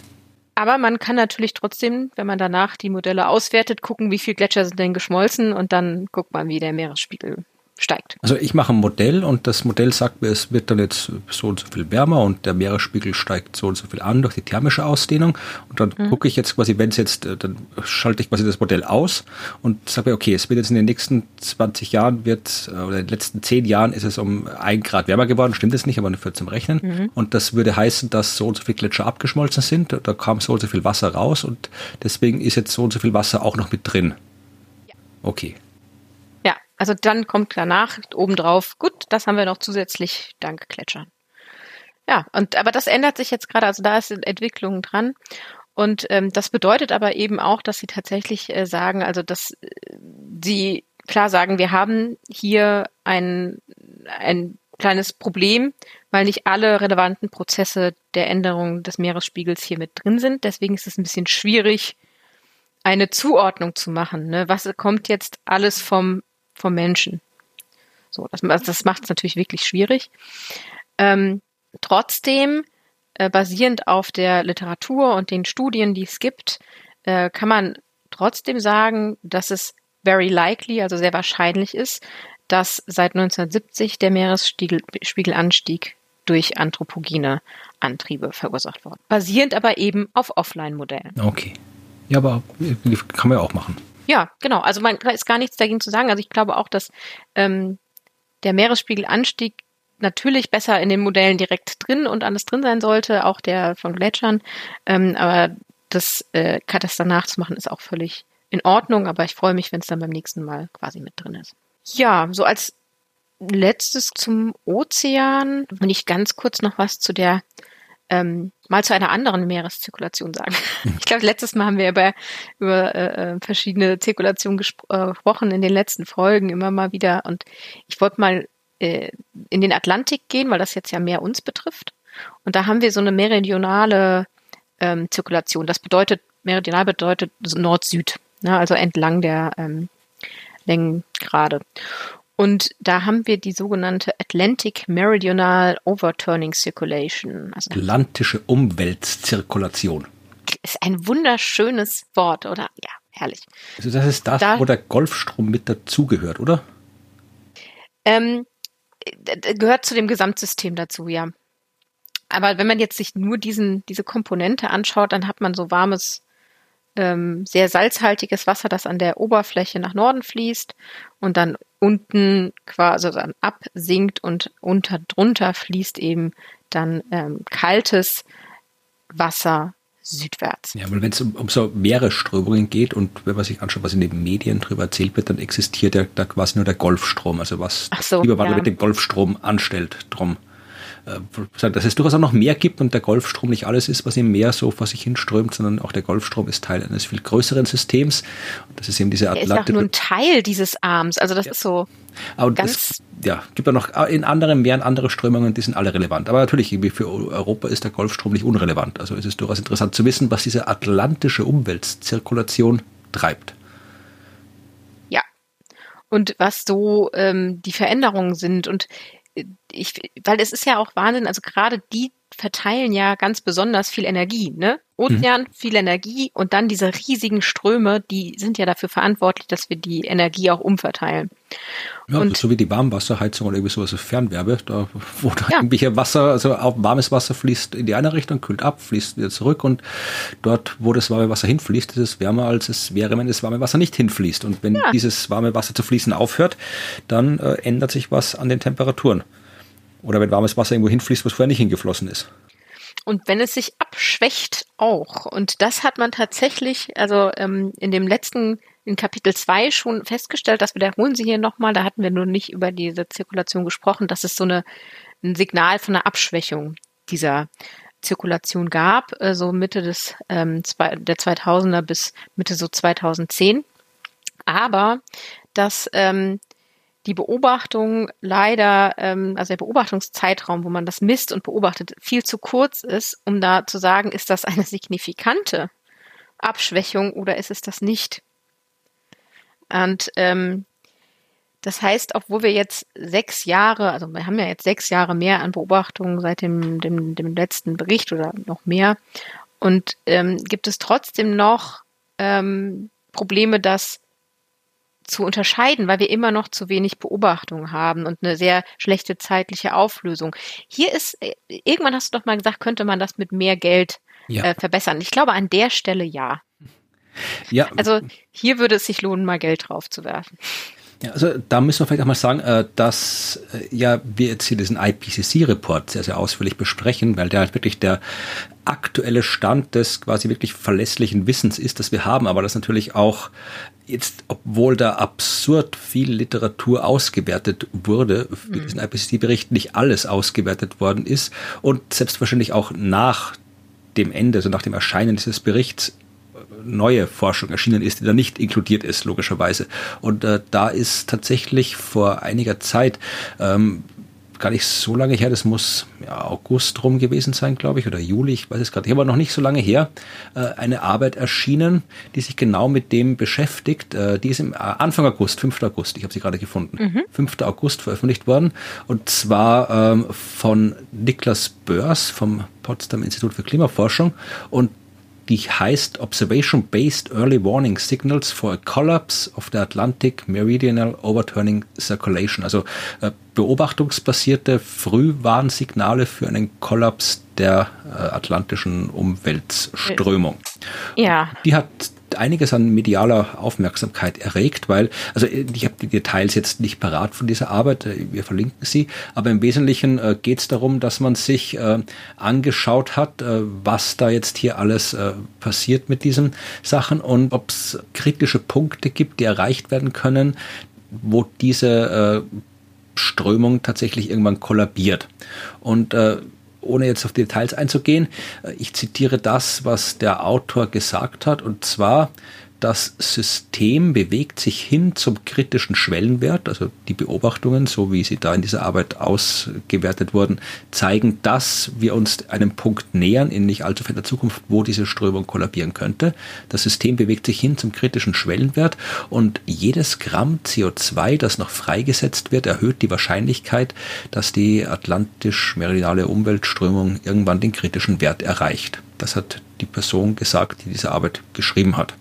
Aber man kann natürlich trotzdem, wenn man danach die Modelle auswertet, gucken, wie viel Gletscher sind denn geschmolzen, und dann guckt man, wie der Meeresspiegel steigt. Also ich mache ein Modell, und das Modell sagt mir, es wird dann jetzt so und so viel wärmer und der Meeresspiegel steigt so und so viel an durch die thermische Ausdehnung, und dann mhm. gucke ich jetzt quasi, wenn es jetzt, dann schalte ich quasi das Modell aus und sage mir, okay, es wird jetzt in den nächsten zwanzig Jahren wird, oder in den letzten zehn Jahren ist es um ein Grad wärmer geworden, stimmt es nicht, aber dafür zum Rechnen, mhm. und das würde heißen, dass so und so viel Gletscher abgeschmolzen sind, da kam so und so viel Wasser raus, und deswegen ist jetzt so und so viel Wasser auch noch mit drin. Ja. Okay. Ja, Also dann kommt danach obendrauf, gut, das haben wir noch zusätzlich dank Gletschern. Ja, und aber das ändert sich jetzt gerade, also da ist Entwicklung dran. Und ähm, das bedeutet aber eben auch, dass sie tatsächlich äh, sagen, also dass äh, sie klar sagen, wir haben hier ein, ein kleines Problem, weil nicht alle relevanten Prozesse der Änderung des Meeresspiegels hier mit drin sind. Deswegen ist es ein bisschen schwierig, eine Zuordnung zu machen. Ne? Was kommt jetzt alles vom, vom Menschen? So, das, das macht es natürlich wirklich schwierig. Ähm, trotzdem, äh, basierend auf der Literatur und den Studien, die es gibt, äh, kann man trotzdem sagen, dass es very likely, also sehr wahrscheinlich ist, dass seit neunzehnhundertsiebzig der Meeresspiegelanstieg durch anthropogene Antriebe verursacht wurde. Basierend aber eben auf Offline-Modellen. Okay. Ja, aber kann man ja auch machen. Ja, genau. Also man ist gar nichts dagegen zu sagen. Also ich glaube auch, dass ähm, der Meeresspiegelanstieg natürlich besser in den Modellen direkt drin und alles drin sein sollte, auch der von Gletschern. Ähm, aber das, äh, das danach zu machen, ist auch völlig in Ordnung. Aber ich freue mich, wenn es dann beim nächsten Mal quasi mit drin ist. Ja, so als letztes zum Ozean will ich ganz kurz noch was zu der, ähm, mal zu einer anderen Meereszirkulation sagen. Ich glaube, letztes Mal haben wir über, über äh, verschiedene Zirkulationen gespro- äh, gesprochen in den letzten Folgen immer mal wieder. Und ich wollte mal äh, in den Atlantik gehen, weil das jetzt ja mehr uns betrifft. Und da haben wir so eine meridionale ähm, Zirkulation. Das bedeutet, meridional bedeutet Nord-Süd, ne? Also entlang der ähm, Längengrade. Und da haben wir die sogenannte Atlantic Meridional Overturning Circulation. Also Atlantische Umweltzirkulation. Ist ein wunderschönes Wort, oder? Ja, herrlich. Also das ist das, da, wo der Golfstrom mit dazugehört, oder? Ähm, gehört zu dem Gesamtsystem dazu, ja. Aber wenn man jetzt sich nur diesen, diese Komponente anschaut, dann hat man so warmes, sehr salzhaltiges Wasser, das an der Oberfläche nach Norden fließt und dann unten quasi dann absinkt und unter drunter fließt eben dann ähm, kaltes Wasser südwärts. Ja, weil wenn es um, um so Meeresströmungen geht und wenn man sich anschaut, was in den Medien darüber erzählt wird, dann existiert ja da quasi nur der Golfstrom, also was Ach so, der Klimawandel ja. mit dem Golfstrom anstellt drum. Dass es durchaus auch noch mehr gibt und der Golfstrom nicht alles ist, was im Meer so vor sich hinströmt, sondern auch der Golfstrom ist Teil eines viel größeren Systems. Und das ist eben diese Atlantik. Er ist auch nur ein Teil dieses Arms. Also das ja. ist so Aber ganz... Es, ja, gibt ja noch in anderen Meeren andere Strömungen, die sind alle relevant. Aber natürlich, irgendwie für Europa ist der Golfstrom nicht unrelevant. Also es ist durchaus interessant zu wissen, was diese atlantische Umweltzirkulation treibt. Ja. Und was so ähm, die Veränderungen sind und Ich, weil es ist ja auch Wahnsinn, also gerade die verteilen ja ganz besonders viel Energie, ne? Ozean, mhm. viel Energie und dann diese riesigen Ströme, die sind ja dafür verantwortlich, dass wir die Energie auch umverteilen. Ja, und, so wie die Warmwasserheizung oder irgendwie sowas, also Fernwärme, da, wo da ja. irgendwelche Wasser, also auch warmes Wasser fließt in die eine Richtung, kühlt ab, fließt wieder zurück und dort, wo das warme Wasser hinfließt, ist es wärmer, als es wäre, wenn das warme Wasser nicht hinfließt. Und wenn ja. dieses warme Wasser zu fließen aufhört, dann äh, ändert sich was an den Temperaturen. Oder wenn warmes Wasser irgendwo hinfließt, was vorher nicht hingeflossen ist. Und wenn es sich abschwächt auch. Und das hat man tatsächlich, also ähm, in dem letzten, in Kapitel zwei schon festgestellt, das wiederholen Sie hier nochmal, da hatten wir nur nicht über diese Zirkulation gesprochen, dass es so eine, ein Signal von einer Abschwächung dieser Zirkulation gab, so also Mitte des ähm, der zweitausender bis Mitte so zweitausendzehn. Aber dass ähm, die Beobachtung leider, ähm, also der Beobachtungszeitraum, wo man das misst und beobachtet, viel zu kurz ist, um da zu sagen, ist das eine signifikante Abschwächung oder ist es das nicht? Und ähm, das heißt, obwohl wir jetzt sechs Jahre, also wir haben ja jetzt sechs Jahre mehr an Beobachtungen seit dem, dem, dem letzten Bericht oder noch mehr, und ähm, gibt es trotzdem noch ähm, Probleme, dass zu unterscheiden, weil wir immer noch zu wenig Beobachtung haben und eine sehr schlechte zeitliche Auflösung. Hier ist, irgendwann hast du doch mal gesagt, könnte man das mit mehr Geld ja. äh, verbessern. Ich glaube, an der Stelle ja. ja. Also hier würde es sich lohnen, mal Geld drauf zu werfen. Ja, also da müssen wir vielleicht auch mal sagen, dass ja wir jetzt hier diesen I P C C-Report sehr, sehr ausführlich besprechen, weil der halt wirklich der aktuelle Stand des quasi wirklich verlässlichen Wissens ist, das wir haben, aber das natürlich auch jetzt, obwohl da absurd viel Literatur ausgewertet wurde, für diesen I P C C-Bericht nicht alles ausgewertet worden ist und selbstverständlich auch nach dem Ende, also nach dem Erscheinen dieses Berichts, neue Forschung erschienen ist, die da nicht inkludiert ist, logischerweise. Und äh, da ist tatsächlich vor einiger Zeit, ähm, gar nicht so lange her, das muss ja, August rum gewesen sein, glaube ich, oder Juli, ich weiß es gerade, aber noch nicht so lange her, äh, eine Arbeit erschienen, die sich genau mit dem beschäftigt. Äh, die ist im Anfang August, fünften August, ich habe sie gerade gefunden, mhm. fünften August veröffentlicht worden, und zwar ähm, von Niklas Boers vom Potsdam Institut für Klimaforschung, und die heißt Observation-Based Early Warning Signals for a Collapse of the Atlantic Meridional Overturning Circulation. Also äh, beobachtungsbasierte Frühwarnsignale für einen Kollaps der äh, atlantischen Umweltströmung. Ja. Die hat einiges an medialer Aufmerksamkeit erregt, weil, also ich habe die Details jetzt nicht parat von dieser Arbeit, wir verlinken sie, aber im Wesentlichen äh, geht es darum, dass man sich äh, angeschaut hat, äh, was da jetzt hier alles äh, passiert mit diesen Sachen und ob es kritische Punkte gibt, die erreicht werden können, wo diese äh, Strömung tatsächlich irgendwann kollabiert. Und äh, ohne jetzt auf die Details einzugehen, ich zitiere das, was der Autor gesagt hat, und zwar: Das System bewegt sich hin zum kritischen Schwellenwert, also die Beobachtungen, so wie sie da in dieser Arbeit ausgewertet wurden, zeigen, dass wir uns einem Punkt nähern in nicht allzu ferner Zukunft, wo diese Strömung kollabieren könnte. Das System bewegt sich hin zum kritischen Schwellenwert, und jedes Gramm C O zwei, das noch freigesetzt wird, erhöht die Wahrscheinlichkeit, dass die atlantisch-meridionale Umweltströmung irgendwann den kritischen Wert erreicht. Das hat die Person gesagt, die diese Arbeit geschrieben hat.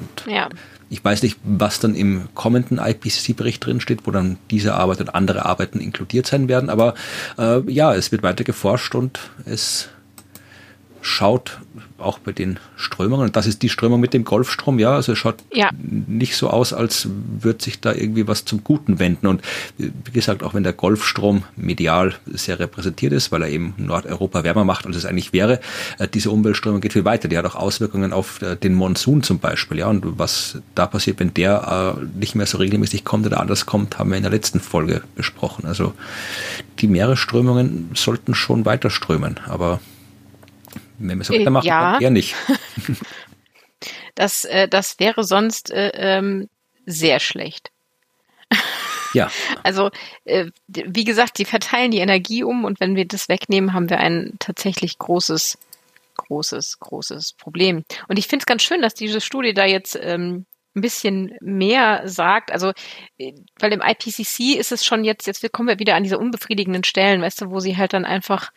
Und ja. Ich weiß nicht, was dann im kommenden I P C C-Bericht drinsteht, wo dann diese Arbeit und andere Arbeiten inkludiert sein werden. Aber äh, ja, es wird weiter geforscht und es schaut auch bei den Strömungen, und das ist die Strömung mit dem Golfstrom, ja, also es schaut ja. nicht so aus, als würde sich da irgendwie was zum Guten wenden. Und wie gesagt, auch wenn der Golfstrom medial sehr repräsentiert ist, weil er eben Nordeuropa wärmer macht, als es eigentlich wäre, diese Umweltströmung geht viel weiter. Die hat auch Auswirkungen auf den Monsun zum Beispiel, ja, und was da passiert, wenn der nicht mehr so regelmäßig kommt oder anders kommt, haben wir in der letzten Folge besprochen. Also die Meeresströmungen sollten schon weiter strömen, aber wenn wir es weitermachen, ja. eher nicht. Das, äh, das wäre sonst äh, ähm, sehr schlecht. Ja. Also, äh, wie gesagt, die verteilen die Energie um, und wenn wir das wegnehmen, haben wir ein tatsächlich großes, großes, großes Problem. Und ich finde es ganz schön, dass diese Studie da jetzt ähm, ein bisschen mehr sagt. Also, weil im I P C C ist es schon jetzt, jetzt kommen wir wieder an diese unbefriedigenden Stellen, weißt du, wo sie halt dann einfach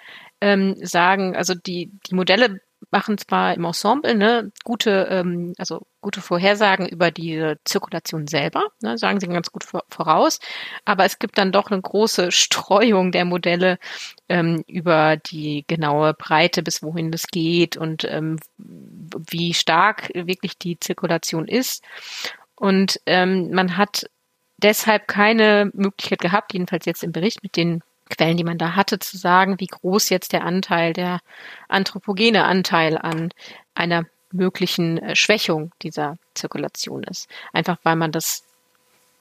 sagen, also die, die Modelle machen zwar im Ensemble, ne, gute, ähm, also gute Vorhersagen über die Zirkulation selber, ne, sagen sie ganz gut voraus, aber es gibt dann doch eine große Streuung der Modelle ähm, über die genaue Breite, bis wohin das geht und ähm, wie stark wirklich die Zirkulation ist. Und ähm, man hat deshalb keine Möglichkeit gehabt, jedenfalls jetzt im Bericht mit den Quellen, die man da hatte, zu sagen, wie groß jetzt der Anteil, der anthropogene Anteil an einer möglichen Schwächung dieser Zirkulation ist. Einfach weil man das,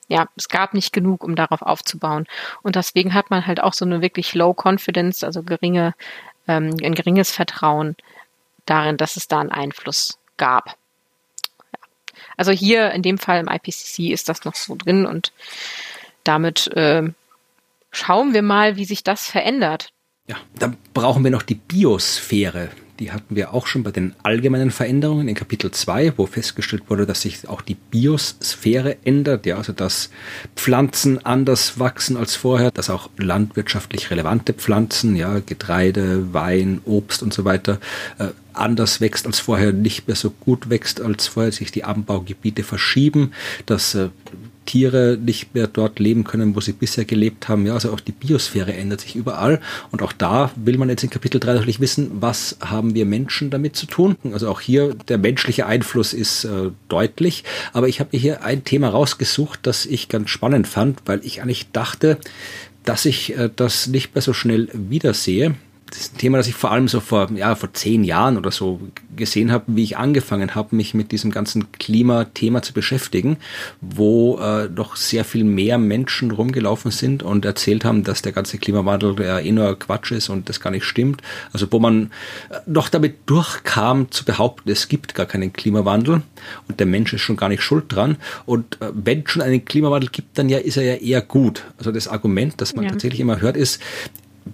ja, es gab nicht genug, um darauf aufzubauen. Und deswegen hat man halt auch so eine wirklich low confidence, also geringe, ähm, ein geringes Vertrauen darin, dass es da einen Einfluss gab. Ja. Also hier in dem Fall im I P C C ist das noch so drin, und damit äh, schauen wir mal, wie sich das verändert. Ja, dann brauchen wir noch die Biosphäre. Die hatten wir auch schon bei den allgemeinen Veränderungen in Kapitel zwei, wo festgestellt wurde, dass sich auch die Biosphäre ändert. Ja, also dass Pflanzen anders wachsen als vorher, dass auch landwirtschaftlich relevante Pflanzen, ja, Getreide, Wein, Obst und so weiter, äh, anders wächst als vorher, nicht mehr so gut wächst als vorher, sich die Anbaugebiete verschieben, dass äh, Tiere nicht mehr dort leben können, wo sie bisher gelebt haben. Ja, also auch die Biosphäre ändert sich überall. Und auch da will man jetzt in Kapitel drei natürlich wissen, was haben wir Menschen damit zu tun? Also auch hier der menschliche Einfluss ist äh, deutlich. Aber ich habe hier ein Thema rausgesucht, das ich ganz spannend fand, weil ich eigentlich dachte, dass ich äh, das nicht mehr so schnell wiedersehe. Das ist ein Thema, das ich vor allem so vor, ja, vor zehn Jahren oder so gesehen habe, wie ich angefangen habe, mich mit diesem ganzen Klimathema zu beschäftigen, wo äh, noch sehr viel mehr Menschen rumgelaufen sind und erzählt haben, dass der ganze Klimawandel äh, eh nur Quatsch ist und das gar nicht stimmt. Also wo man noch damit durchkam zu behaupten, es gibt gar keinen Klimawandel und der Mensch ist schon gar nicht schuld dran. Und äh, wenn schon einen Klimawandel gibt, dann ja ist er ja eher gut. Also das Argument, das man ja tatsächlich immer hört, ist,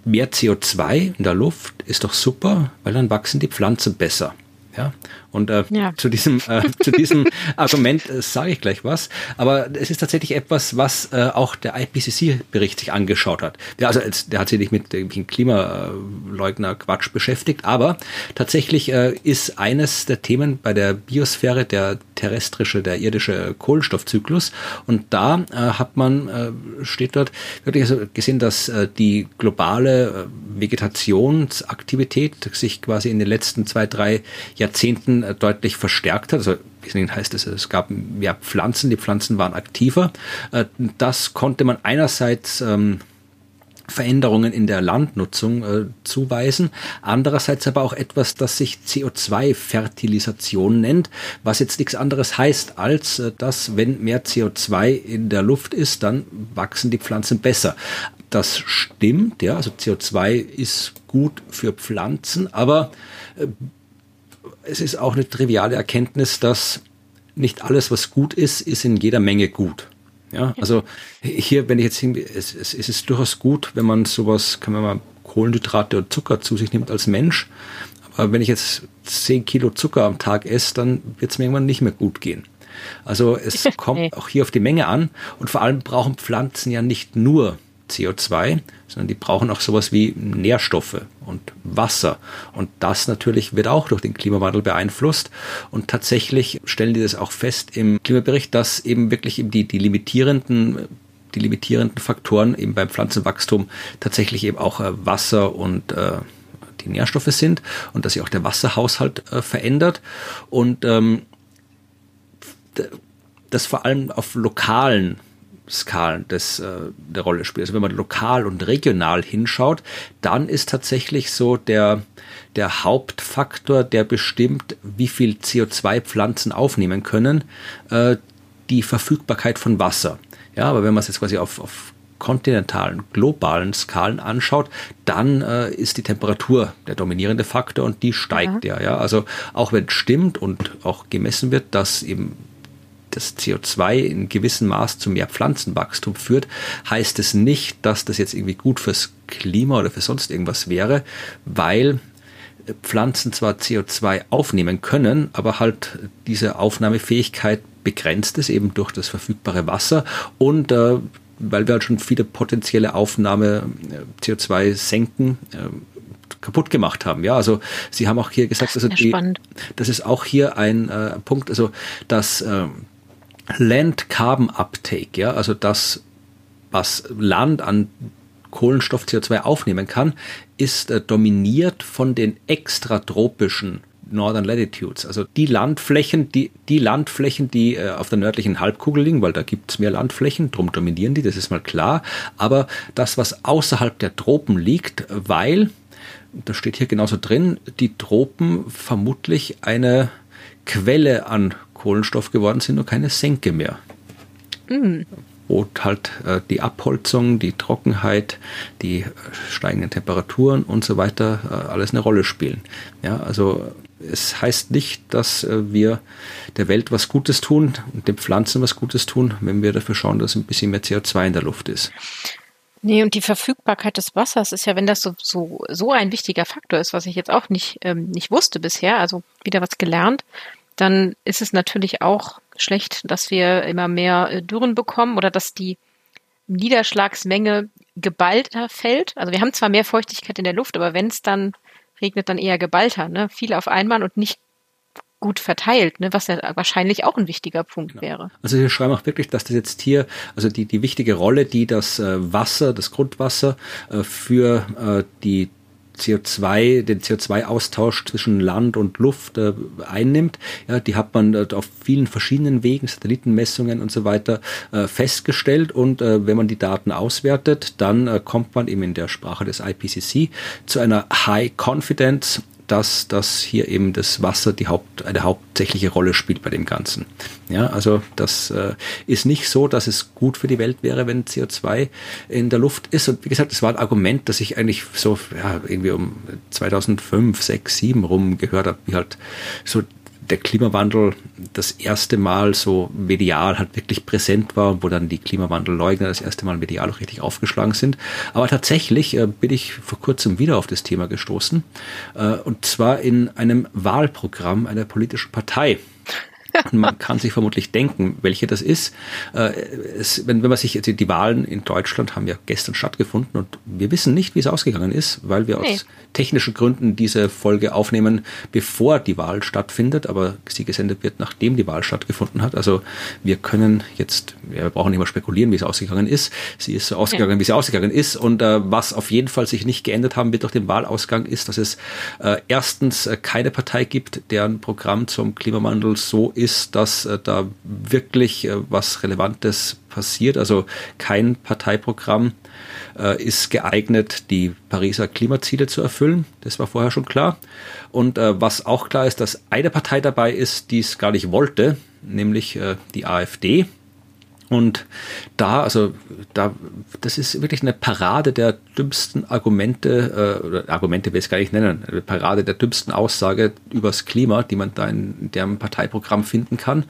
mehr C O zwei in der Luft ist doch super, weil dann wachsen die Pflanzen besser. Ja? Und äh, ja. zu diesem, äh, zu diesem Argument äh, sage ich gleich was. Aber es ist tatsächlich etwas, was äh, auch der I P C C-Bericht sich angeschaut hat. Der, also, der hat sich nicht mit dem Klimaleugner-Quatsch beschäftigt, aber tatsächlich äh, ist eines der Themen bei der Biosphäre der terrestrische, der irdische Kohlenstoffzyklus. Und da äh, hat man, äh, steht dort, wirklich also gesehen, dass äh, die globale äh, Vegetationsaktivität sich quasi in den letzten zwei, drei Jahrzehnten deutlich verstärkt hat. Also deswegen heißt es, es gab mehr Pflanzen, die Pflanzen waren aktiver. Das konnte man einerseits ähm, Veränderungen in der Landnutzung äh, zuweisen, andererseits aber auch etwas, das sich C O zwei Fertilisation nennt, was jetzt nichts anderes heißt, als äh, dass, wenn mehr C O zwei in der Luft ist, dann wachsen die Pflanzen besser. Das stimmt, ja, also C O zwei ist gut für Pflanzen, aber äh, es ist auch eine triviale Erkenntnis, dass nicht alles, was gut ist, ist in jeder Menge gut. Ja, also hier, wenn ich jetzt hin, es, es, es ist durchaus gut, wenn man sowas, kann man mal Kohlenhydrate und Zucker zu sich nimmt als Mensch. Aber wenn ich jetzt zehn Kilo Zucker am Tag esse, dann wird es mir irgendwann nicht mehr gut gehen. Also es kommt auch hier auf die Menge an. Und vor allem brauchen Pflanzen ja nicht nur C O zwei, sondern die brauchen auch sowas wie Nährstoffe und Wasser. Und das natürlich wird auch durch den Klimawandel beeinflusst. Und tatsächlich stellen die das auch fest im Klimabericht, dass eben wirklich eben die, die limitierenden, die limitierenden Faktoren eben beim Pflanzenwachstum tatsächlich eben auch Wasser und äh, die Nährstoffe sind und dass sich auch der Wasserhaushalt äh, verändert. Und ähm, das vor allem auf lokalen Skalen des, äh, der Rolle spielt. Also wenn man lokal und regional hinschaut, dann ist tatsächlich so der, der Hauptfaktor, der bestimmt, wie viel C O zwei Pflanzen aufnehmen können, äh, die Verfügbarkeit von Wasser. Ja, aber wenn man es jetzt quasi auf, auf kontinentalen, globalen Skalen anschaut, dann äh, ist die Temperatur der dominierende Faktor und die steigt ja. ja, ja. Also auch wenn es stimmt und auch gemessen wird, dass eben das C O zwei in gewissem Maß zu mehr Pflanzenwachstum führt, heißt es nicht, dass das jetzt irgendwie gut fürs Klima oder für sonst irgendwas wäre, weil Pflanzen zwar C O zwei aufnehmen können, aber halt diese Aufnahmefähigkeit begrenzt ist eben durch das verfügbare Wasser und äh, weil wir halt schon viele potenzielle Aufnahme äh, C O zwei senken, äh, kaputt gemacht haben. Ja, also sie haben auch hier gesagt, das ist, also die, das ist auch hier ein äh, Punkt, also dass äh, Land Carbon Uptake, ja, also das, was Land an Kohlenstoff C O zwei aufnehmen kann, ist äh, dominiert von den extratropischen Northern Latitudes, also die Landflächen, die, die Landflächen, die äh, auf der nördlichen Halbkugel liegen, weil da gibt es mehr Landflächen, drum dominieren die, das ist mal klar, aber das, was außerhalb der Tropen liegt, weil, das steht hier genauso drin, die Tropen vermutlich eine Quelle an Kohlenstoff geworden sind und keine Senke mehr. Mhm. Wo halt äh, die Abholzung, die Trockenheit, die steigenden Temperaturen und so weiter äh, alles eine Rolle spielen. Ja, also es heißt nicht, dass äh, wir der Welt was Gutes tun und den Pflanzen was Gutes tun, wenn wir dafür schauen, dass ein bisschen mehr C O zwei in der Luft ist. Nee, und die Verfügbarkeit des Wassers ist ja, wenn das so so, so ein wichtiger Faktor ist, was ich jetzt auch nicht, ähm, nicht wusste bisher, also wieder was gelernt, dann ist es natürlich auch schlecht, dass wir immer mehr äh, Dürren bekommen oder dass die Niederschlagsmenge geballter fällt. Also wir haben zwar mehr Feuchtigkeit in der Luft, aber wenn es dann regnet, dann eher geballter, ne? Viel auf einmal und nicht gut verteilt, ne? Was ja wahrscheinlich auch ein wichtiger Punkt genau. wäre. Also wir schreiben auch wirklich, dass das jetzt hier, also die die wichtige Rolle, die das Wasser, das Grundwasser für die C O zwei, den C O zwei Austausch zwischen Land und Luft äh, einnimmt. Ja, die hat man äh, auf vielen verschiedenen Wegen, Satellitenmessungen und so weiter äh, festgestellt. Und äh, wenn man die Daten auswertet, dann äh, kommt man eben in der Sprache des I P C C zu einer High Confidence, dass das hier eben das Wasser die Haupt, eine hauptsächliche Rolle spielt bei dem Ganzen. Ja, also das äh, ist nicht so, dass es gut für die Welt wäre, wenn C O zwei in der Luft ist. Und wie gesagt, das war ein Argument, das ich eigentlich so ja, irgendwie um zweitausendfünf, sechs, sieben rum gehört habe, wie halt so der Klimawandel das erste Mal so medial halt wirklich präsent war, wo dann die Klimawandelleugner das erste Mal medial auch richtig aufgeschlagen sind. Aber tatsächlich äh, bin ich vor kurzem wieder auf das Thema gestoßen. Äh, und zwar in einem Wahlprogramm einer politischen Partei. Und man kann sich vermutlich denken, welche das ist. Äh, es, wenn, wenn man sich, also die Wahlen in Deutschland haben ja gestern stattgefunden und wir wissen nicht, wie es ausgegangen ist, weil wir hey. aus technischen Gründen diese Folge aufnehmen, bevor die Wahl stattfindet, aber sie gesendet wird, nachdem die Wahl stattgefunden hat. Also wir können jetzt, ja, wir brauchen nicht mal spekulieren, wie es ausgegangen ist. Sie ist so ausgegangen, ja. wie sie ausgegangen ist. Und äh, was auf jeden Fall sich nicht geändert haben wird durch den Wahlausgang, ist, dass es äh, erstens äh, keine Partei gibt, deren Programm zum Klimawandel so ist, Ist, dass äh, da wirklich äh, was Relevantes passiert. Also kein Parteiprogramm äh, ist geeignet, die Pariser Klimaziele zu erfüllen. Das war vorher schon klar. Und äh, was auch klar ist, dass eine Partei dabei ist, die es gar nicht wollte, nämlich äh, die AfD. Und da, also da, das ist wirklich eine Parade der dümmsten Argumente, äh, oder Argumente will ich es gar nicht nennen, eine Parade der dümmsten Aussage übers Klima, die man da in deren Parteiprogramm finden kann.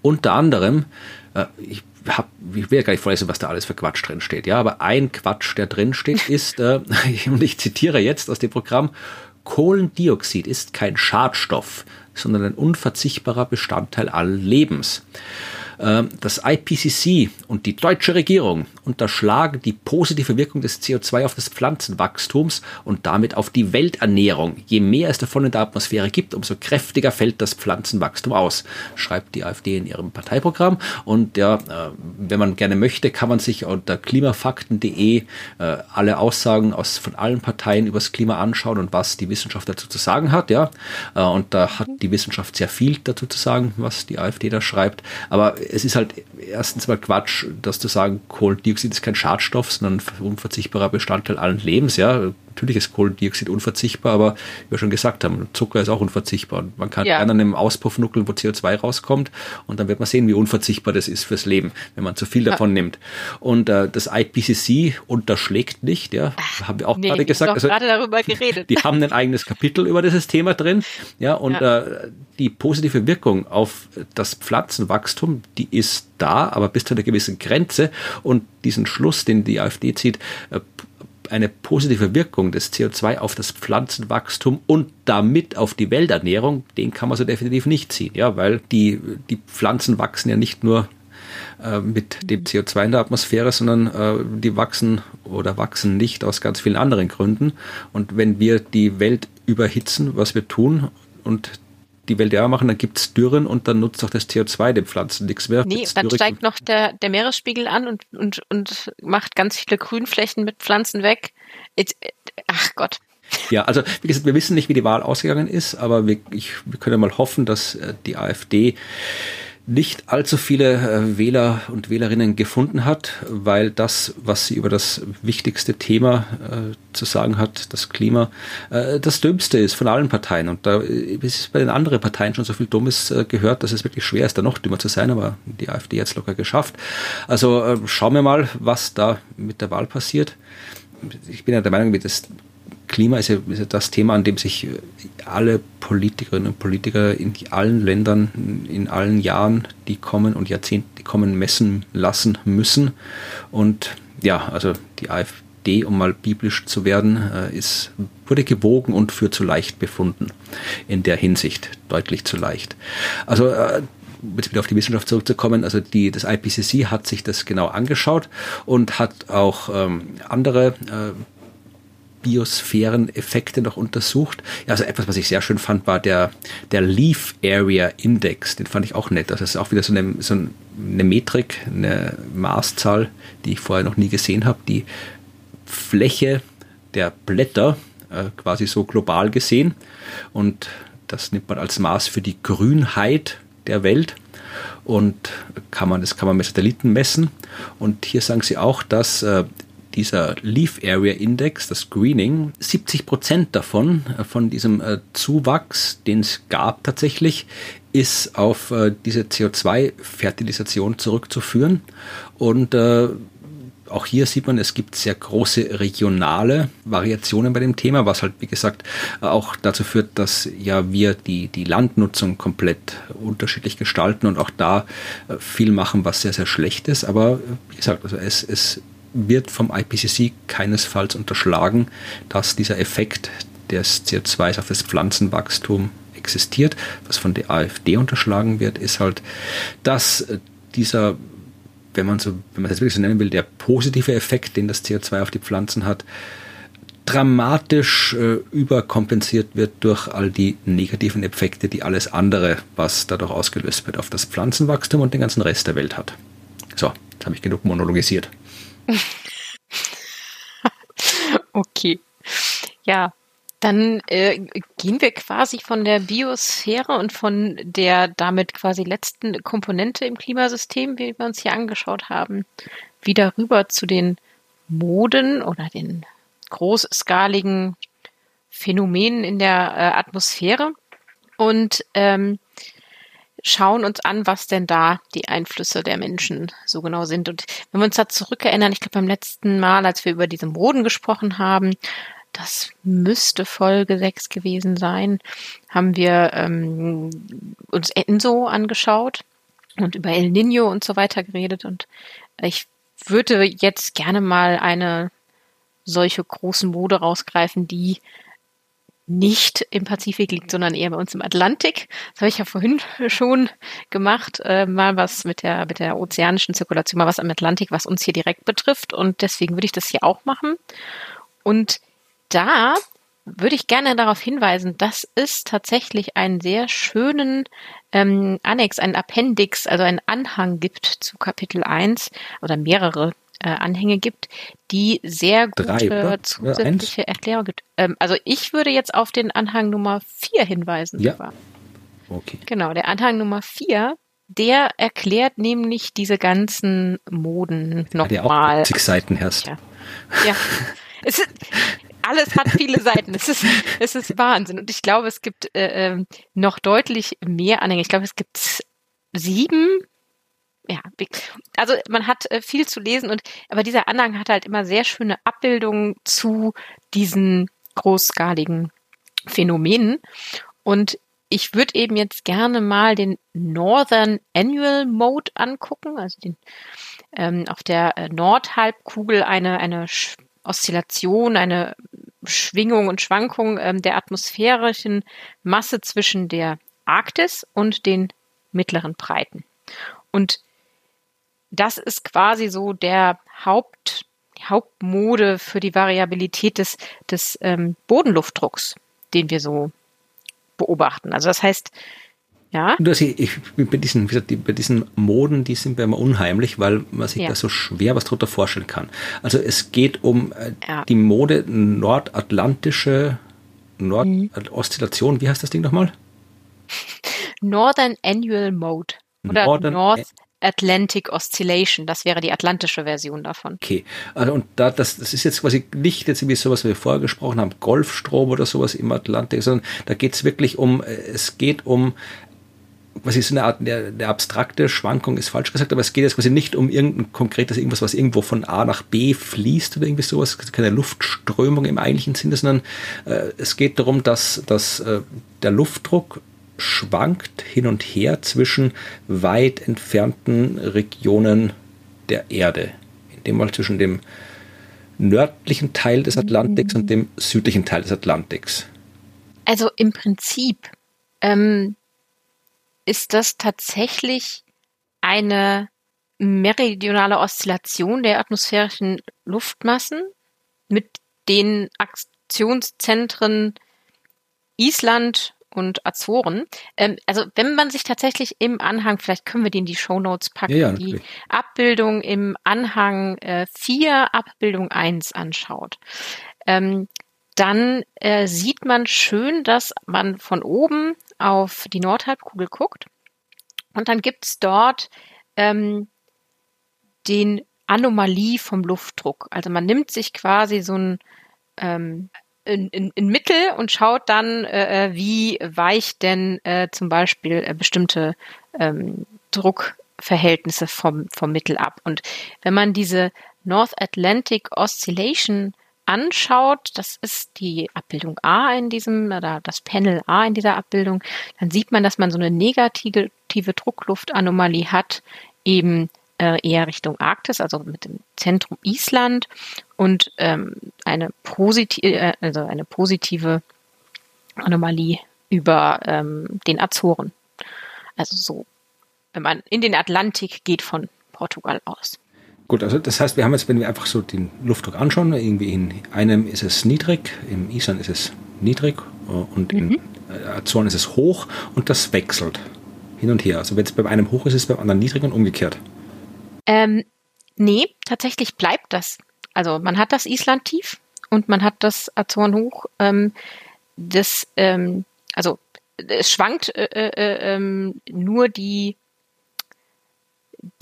Unter anderem, äh, ich Hab, ich will ja gar nicht vorlesen, was da alles für Quatsch drin steht, ja, aber ein Quatsch, der drin steht, ist, äh, und ich zitiere jetzt aus dem Programm: Kohlendioxid ist kein Schadstoff, sondern ein unverzichtbarer Bestandteil allen Lebens. Äh, das I P C C und die deutsche Regierung unterschlagen die positive Wirkung des C O zwei auf das Pflanzenwachstums und damit auf die Welternährung. Je mehr es davon in der Atmosphäre gibt, umso kräftiger fällt das Pflanzenwachstum aus, schreibt die AfD in ihrem Parteiprogramm. Und ja, äh, wenn man gerne möchte, kann man sich unter klimafakten punkt de äh, alle Aussagen aus, von allen Parteien über das Klima anschauen und was die Wissenschaft dazu zu sagen hat. Ja, äh, und da hat die Wissenschaft sehr viel dazu zu sagen, was die AfD da schreibt. Aber es ist halt erstens mal Quatsch, dass zu sagen, Kohlendioxid ist kein Schadstoff, sondern ein unverzichtbarer Bestandteil allen Lebens. Ja, natürlich ist Kohlendioxid unverzichtbar, aber wie wir schon gesagt haben, Zucker ist auch unverzichtbar. Man kann ja. gerne an einem Auspuff nuckeln, wo C O zwei rauskommt, und dann wird man sehen, wie unverzichtbar das ist fürs Leben, wenn man zu viel davon ja. nimmt. Und äh, das I P C C unterschlägt nicht, ja, haben wir auch nee, gerade gesagt. Also, gerade darüber geredet. Die haben ein eigenes Kapitel über dieses Thema drin, ja, und ja. Äh, die positive Wirkung auf das Pflanzenwachstum, die ist da, aber bis zu einer gewissen Grenze. Und diesen Schluss, den die AfD zieht, äh, eine positive Wirkung des C O zwei auf das Pflanzenwachstum und damit auf die Welternährung, den kann man so definitiv nicht ziehen, ja, weil die, die Pflanzen wachsen ja nicht nur äh, mit dem C O zwei in der Atmosphäre, sondern äh, die wachsen oder wachsen nicht aus ganz vielen anderen Gründen. Und wenn wir die Welt überhitzen, was wir tun, und die Welt ja machen, dann gibt es Dürren und dann nutzt auch das C O zwei den Pflanzen nichts mehr. Nee, dann Dürren. Steigt noch der, der Meeresspiegel an und, und, und macht ganz viele Grünflächen mit Pflanzen weg. It, it, ach Gott. Ja, also wie gesagt, wir wissen nicht, wie die Wahl ausgegangen ist, aber wir, ich, wir können mal hoffen, dass die AfD nicht allzu viele Wähler und Wählerinnen gefunden hat, weil das, was sie über das wichtigste Thema äh, zu sagen hat, das Klima, äh, das Dümmste ist von allen Parteien. Und da ist bei den anderen Parteien schon so viel Dummes äh, gehört, dass es wirklich schwer ist, da noch dümmer zu sein, aber die AfD hat es locker geschafft. Also äh, schauen wir mal, was da mit der Wahl passiert. Ich bin ja der Meinung, das Klima ist ja, ist ja das Thema, an dem sich alle Politikerinnen und Politiker in allen Ländern, in allen Jahren, die kommen und Jahrzehnten, die kommen, messen lassen müssen. Und ja, also die AfD, um mal biblisch zu werden, ist, wurde gewogen und für zu leicht befunden. In der Hinsicht deutlich zu leicht. Also äh, jetzt wieder auf die Wissenschaft zurückzukommen, also die, das I P C C hat sich das genau angeschaut und hat auch ähm, andere äh, Biosphäreneffekte noch untersucht. Ja, also etwas, was ich sehr schön fand, war der, der Leaf Area Index. Den fand ich auch nett. Also das ist auch wieder so eine, so eine Metrik, eine Maßzahl, die ich vorher noch nie gesehen habe. Die Fläche der Blätter äh, quasi so global gesehen. Und das nimmt man als Maß für die Grünheit der Welt. Und kann man, das kann man mit Satelliten messen. Und hier sagen sie auch, dass äh, dieser Leaf Area Index, das Greening, siebzig Prozent davon, von diesem äh, Zuwachs, den es gab tatsächlich, ist auf äh, diese C O zwei Fertilisation zurückzuführen. Und äh, auch hier sieht man, es gibt sehr große regionale Variationen bei dem Thema, was halt, wie gesagt, auch dazu führt, dass ja wir die, die Landnutzung komplett unterschiedlich gestalten und auch da viel machen, was sehr, sehr schlecht ist. Aber wie gesagt, also es, es wird vom I P C C keinesfalls unterschlagen, dass dieser Effekt des C O zwei auf das Pflanzenwachstum existiert. Was von der AfD unterschlagen wird, ist halt, dass dieser, wenn man so, wenn man das wirklich so nennen will, der positive Effekt, den das C O zwei auf die Pflanzen hat, dramatisch äh, überkompensiert wird durch all die negativen Effekte, die alles andere, was dadurch ausgelöst wird, auf das Pflanzenwachstum und den ganzen Rest der Welt hat. So, jetzt habe ich genug monologisiert. Okay. Ja, dann äh, gehen wir quasi von der Biosphäre und von der damit quasi letzten Komponente im Klimasystem, wie wir uns hier angeschaut haben, wieder rüber zu den Moden oder den großskaligen Phänomenen in der äh, Atmosphäre und ähm, schauen uns an, was denn da die Einflüsse der Menschen so genau sind. Und wenn wir uns da zurückerinnern, ich glaube beim letzten Mal, als wir über diese Moden gesprochen haben, das müsste Folge sechs gewesen sein, haben wir ähm, uns ENSO angeschaut und über El Niño und so weiter geredet. Und ich würde jetzt gerne mal eine solche große Mode rausgreifen, die nicht im Pazifik liegt, sondern eher bei uns im Atlantik. Das habe ich ja vorhin schon gemacht. Äh, mal was mit der, mit der ozeanischen Zirkulation, mal was am Atlantik, was uns hier direkt betrifft. Und deswegen würde ich das hier auch machen. Und da würde ich gerne darauf hinweisen, dass es tatsächlich einen sehr schönen ähm, Annex, einen Appendix, also einen Anhang gibt zu Kapitel eins oder mehrere äh, Anhänge gibt, die sehr gute Drei, zusätzliche Erklärung gibt. Ähm, also ich würde jetzt auf den Anhang Nummer vier hinweisen. Ja, sogar. Okay. Genau, der Anhang Nummer vier, der erklärt nämlich diese ganzen Moden nochmal. Der auch zig Seiten hast. Ja, ja. Es ist, alles hat viele Seiten. Es ist, es ist Wahnsinn. Und ich glaube, es gibt äh, noch deutlich mehr Anhänge. Ich glaube, es gibt sieben. Ja, also man hat äh, viel zu lesen. Und aber dieser Anhang hat halt immer sehr schöne Abbildungen zu diesen großskaligen Phänomenen. Und ich würde eben jetzt gerne mal den Northern Annual Mode angucken, also den, ähm, auf der äh, Nordhalbkugel eine eine Sch- Oszillation, eine Schwingung und Schwankung ähm, der atmosphärischen Masse zwischen der Arktis und den mittleren Breiten. Und das ist quasi so der Haupt, Hauptmode für die Variabilität des, des ähm, Bodenluftdrucks, den wir so beobachten. Also das heißt, ja. Du, also ich, ich, bei, diesen, bei diesen Moden, die sind mir immer unheimlich, weil man sich ja. da so schwer was drunter vorstellen kann. Also es geht um äh, ja. die Mode nordatlantische Nord- mhm. Oszillation. Wie heißt das Ding nochmal? Northern Annual Mode oder Northern North Atlantic Oscillation. Das wäre die atlantische Version davon. Okay, also und da, das, das ist jetzt quasi nicht jetzt irgendwie sowas, wie wir vorher gesprochen haben, Golfstrom oder sowas im Atlantik, sondern da geht es wirklich um, es geht um was ist so eine Art, eine abstrakte Schwankung ist falsch gesagt, aber es geht jetzt quasi nicht um irgendein konkretes irgendwas, was irgendwo von A nach B fließt oder irgendwie sowas, keine Luftströmung im eigentlichen Sinne, sondern äh, es geht darum, dass, dass äh, der Luftdruck schwankt hin und her zwischen weit entfernten Regionen der Erde. In dem Fall zwischen dem nördlichen Teil des Atlantiks und dem südlichen Teil des Atlantiks. Also im Prinzip ähm ist das tatsächlich eine meridionale Oszillation der atmosphärischen Luftmassen mit den Reduktionszentren Island und Azoren. Ähm, also wenn man sich tatsächlich im Anhang, vielleicht können wir den in die Shownotes packen, ja, ja, die Abbildung im Anhang äh, vier, Abbildung eins anschaut, ähm, dann äh, sieht man schön, dass man von oben auf die Nordhalbkugel guckt und dann gibt's dort ähm, den Anomalie vom Luftdruck. Also man nimmt sich quasi so ein ähm, in, in, in Mittel und schaut dann, äh, wie weich denn äh, zum Beispiel äh, bestimmte ähm, Druckverhältnisse vom, vom Mittel ab. Und wenn man diese North Atlantic Oscillation anschaut, das ist die Abbildung A in diesem, oder das Panel A in dieser Abbildung, dann sieht man, dass man so eine negative Druckluftanomalie hat, eben eher Richtung Arktis, also mit dem Zentrum Island, und ähm, eine positive, also eine positive Anomalie über ähm, den Azoren. Also so, wenn man in den Atlantik geht von Portugal aus. Gut, also das heißt, wir haben jetzt, wenn wir einfach so den Luftdruck anschauen, irgendwie in einem ist es niedrig, im Island ist es niedrig und in mhm. Azoren ist es hoch, und das wechselt hin und her. Also wenn es bei einem hoch ist, ist es beim anderen niedrig und umgekehrt. Ähm, nee, tatsächlich bleibt das. Also man hat das Island tief und man hat das Azoren hoch. Ähm, das, ähm, also es schwankt äh, äh, äh, nur die,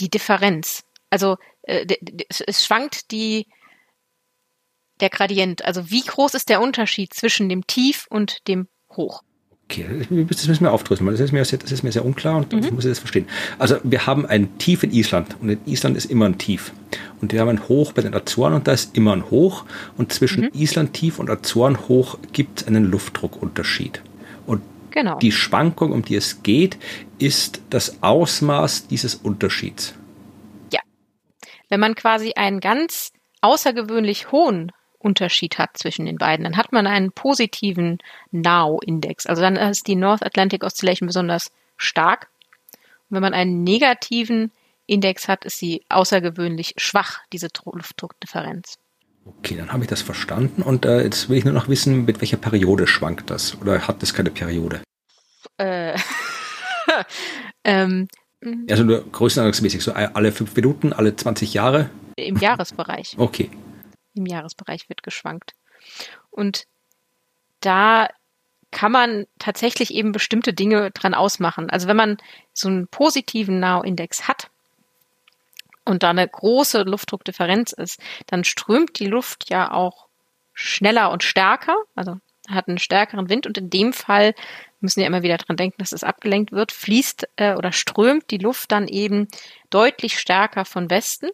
die Differenz. Also äh, d- d- es schwankt die, der Gradient. Also wie groß ist der Unterschied zwischen dem Tief und dem Hoch? Okay, das müssen wir aufdröseln, weil das ist mir sehr, das ist mir sehr unklar und mhm. ich muss das verstehen. Also wir haben ein Tief in Island, und in Island ist immer ein Tief. Und wir haben ein Hoch bei den Azoren, und da ist immer ein Hoch. Und zwischen mhm. Island Tief und Azoren Hoch gibt es einen Luftdruckunterschied. Und genau. die Schwankung, um die es geht, ist das Ausmaß dieses Unterschieds. Ja, wenn man quasi einen ganz außergewöhnlich hohen Unterschied hat zwischen den beiden, dann hat man einen positiven Now-Index. Also dann ist die North Atlantic Oscillation besonders stark. Und wenn man einen negativen Index hat, ist sie außergewöhnlich schwach, diese Luftdruckdifferenz. Okay, dann habe ich das verstanden. Und äh, jetzt will ich nur noch wissen, mit welcher Periode schwankt das? Oder hat das keine Periode? Äh, ähm, also nur größenordnungsmäßig, so alle fünf Minuten, alle zwanzig Jahre? Im Jahresbereich. Okay. Im Jahresbereich wird geschwankt. Und da kann man tatsächlich eben bestimmte Dinge dran ausmachen. Also wenn man so einen positiven Now-Index hat und da eine große Luftdruckdifferenz ist, dann strömt die Luft ja auch schneller und stärker, also hat einen stärkeren Wind, und in dem Fall müssen wir immer wieder dran denken, dass das abgelenkt wird, fließt äh, oder strömt die Luft dann eben deutlich stärker von Westen,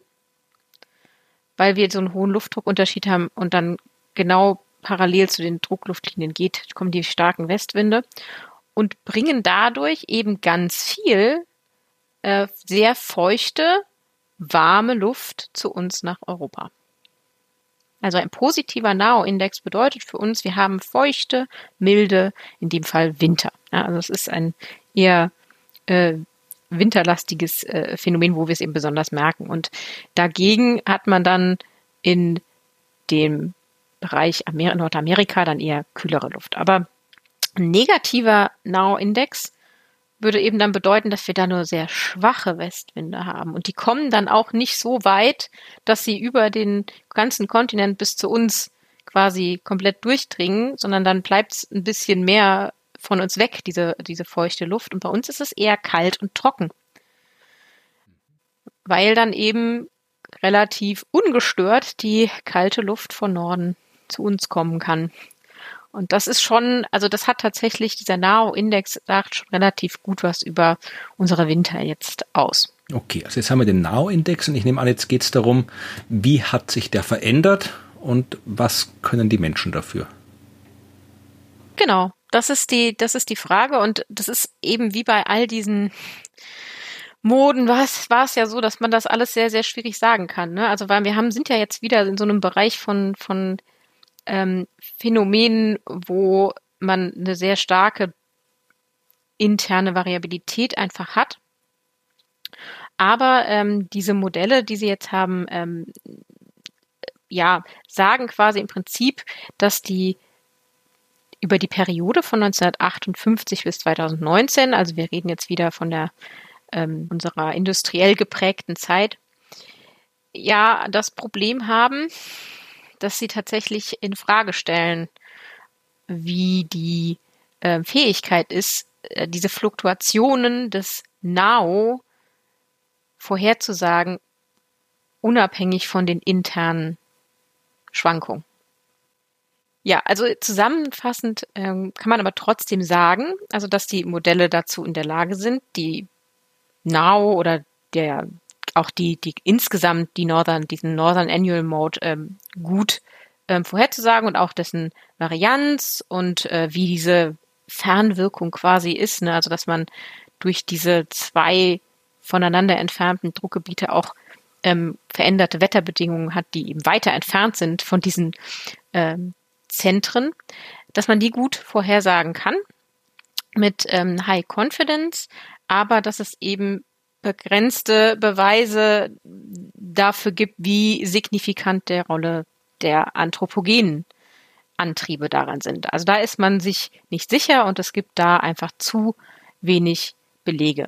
weil wir so einen hohen Luftdruckunterschied haben, und dann genau parallel zu den Druckluftlinien geht, kommen die starken Westwinde und bringen dadurch eben ganz viel äh, sehr feuchte, warme Luft zu uns nach Europa. Also ein positiver Now-Index bedeutet für uns, wir haben feuchte, milde, in dem Fall Winter. Ja, also es ist ein eher äh, winterlastiges äh, Phänomen, wo wir es eben besonders merken. Und dagegen hat man dann in dem Bereich Amer- Nordamerika dann eher kühlere Luft. Aber ein negativer Now-Index würde eben dann bedeuten, dass wir da nur sehr schwache Westwinde haben. Und die kommen dann auch nicht so weit, dass sie über den ganzen Kontinent bis zu uns quasi komplett durchdringen, sondern dann bleibt es ein bisschen mehr von uns weg, diese, diese feuchte Luft. Und bei uns ist es eher kalt und trocken, weil dann eben relativ ungestört die kalte Luft von Norden zu uns kommen kann. Und das ist schon, also das hat tatsächlich, dieser Now-Index sagt schon relativ gut was über unsere Winter jetzt aus. Okay, also jetzt haben wir den Now-Index, und ich nehme an, jetzt geht es darum, wie hat sich der verändert und was können die Menschen dafür? Genau. Das ist die, das ist die Frage, und das ist eben wie bei all diesen Moden, war es ja so, dass man das alles sehr, sehr schwierig sagen kann, ne? Also weil wir haben, sind ja jetzt wieder in so einem Bereich von, von ähm, Phänomenen, wo man eine sehr starke interne Variabilität einfach hat. Aber ähm, diese Modelle, die sie jetzt haben, ähm, ja, sagen quasi im Prinzip, dass die über die Periode von neunzehnhundertachtundfünfzig bis zweitausendneunzehn, also wir reden jetzt wieder von der ähm, unserer industriell geprägten Zeit, ja das Problem haben, dass sie tatsächlich in Frage stellen, wie die äh, Fähigkeit ist, äh, diese Fluktuationen des Now vorherzusagen, unabhängig von den internen Schwankungen. Ja, also zusammenfassend ähm, kann man aber trotzdem sagen, also dass die Modelle dazu in der Lage sind, die Now oder der auch die, die insgesamt die Northern, diesen Northern Annual Mode ähm, gut ähm, vorherzusagen und auch dessen Varianz und äh, wie diese Fernwirkung quasi ist, ne? Also dass man durch diese zwei voneinander entfernten Druckgebiete auch ähm, veränderte Wetterbedingungen hat, die eben weiter entfernt sind von diesen ähm, Zentren, dass man die gut vorhersagen kann mit ähm, High Confidence, aber dass es eben begrenzte Beweise dafür gibt, wie signifikant der Rolle der anthropogenen Antriebe daran sind. Also da ist man sich nicht sicher und es gibt da einfach zu wenig Belege.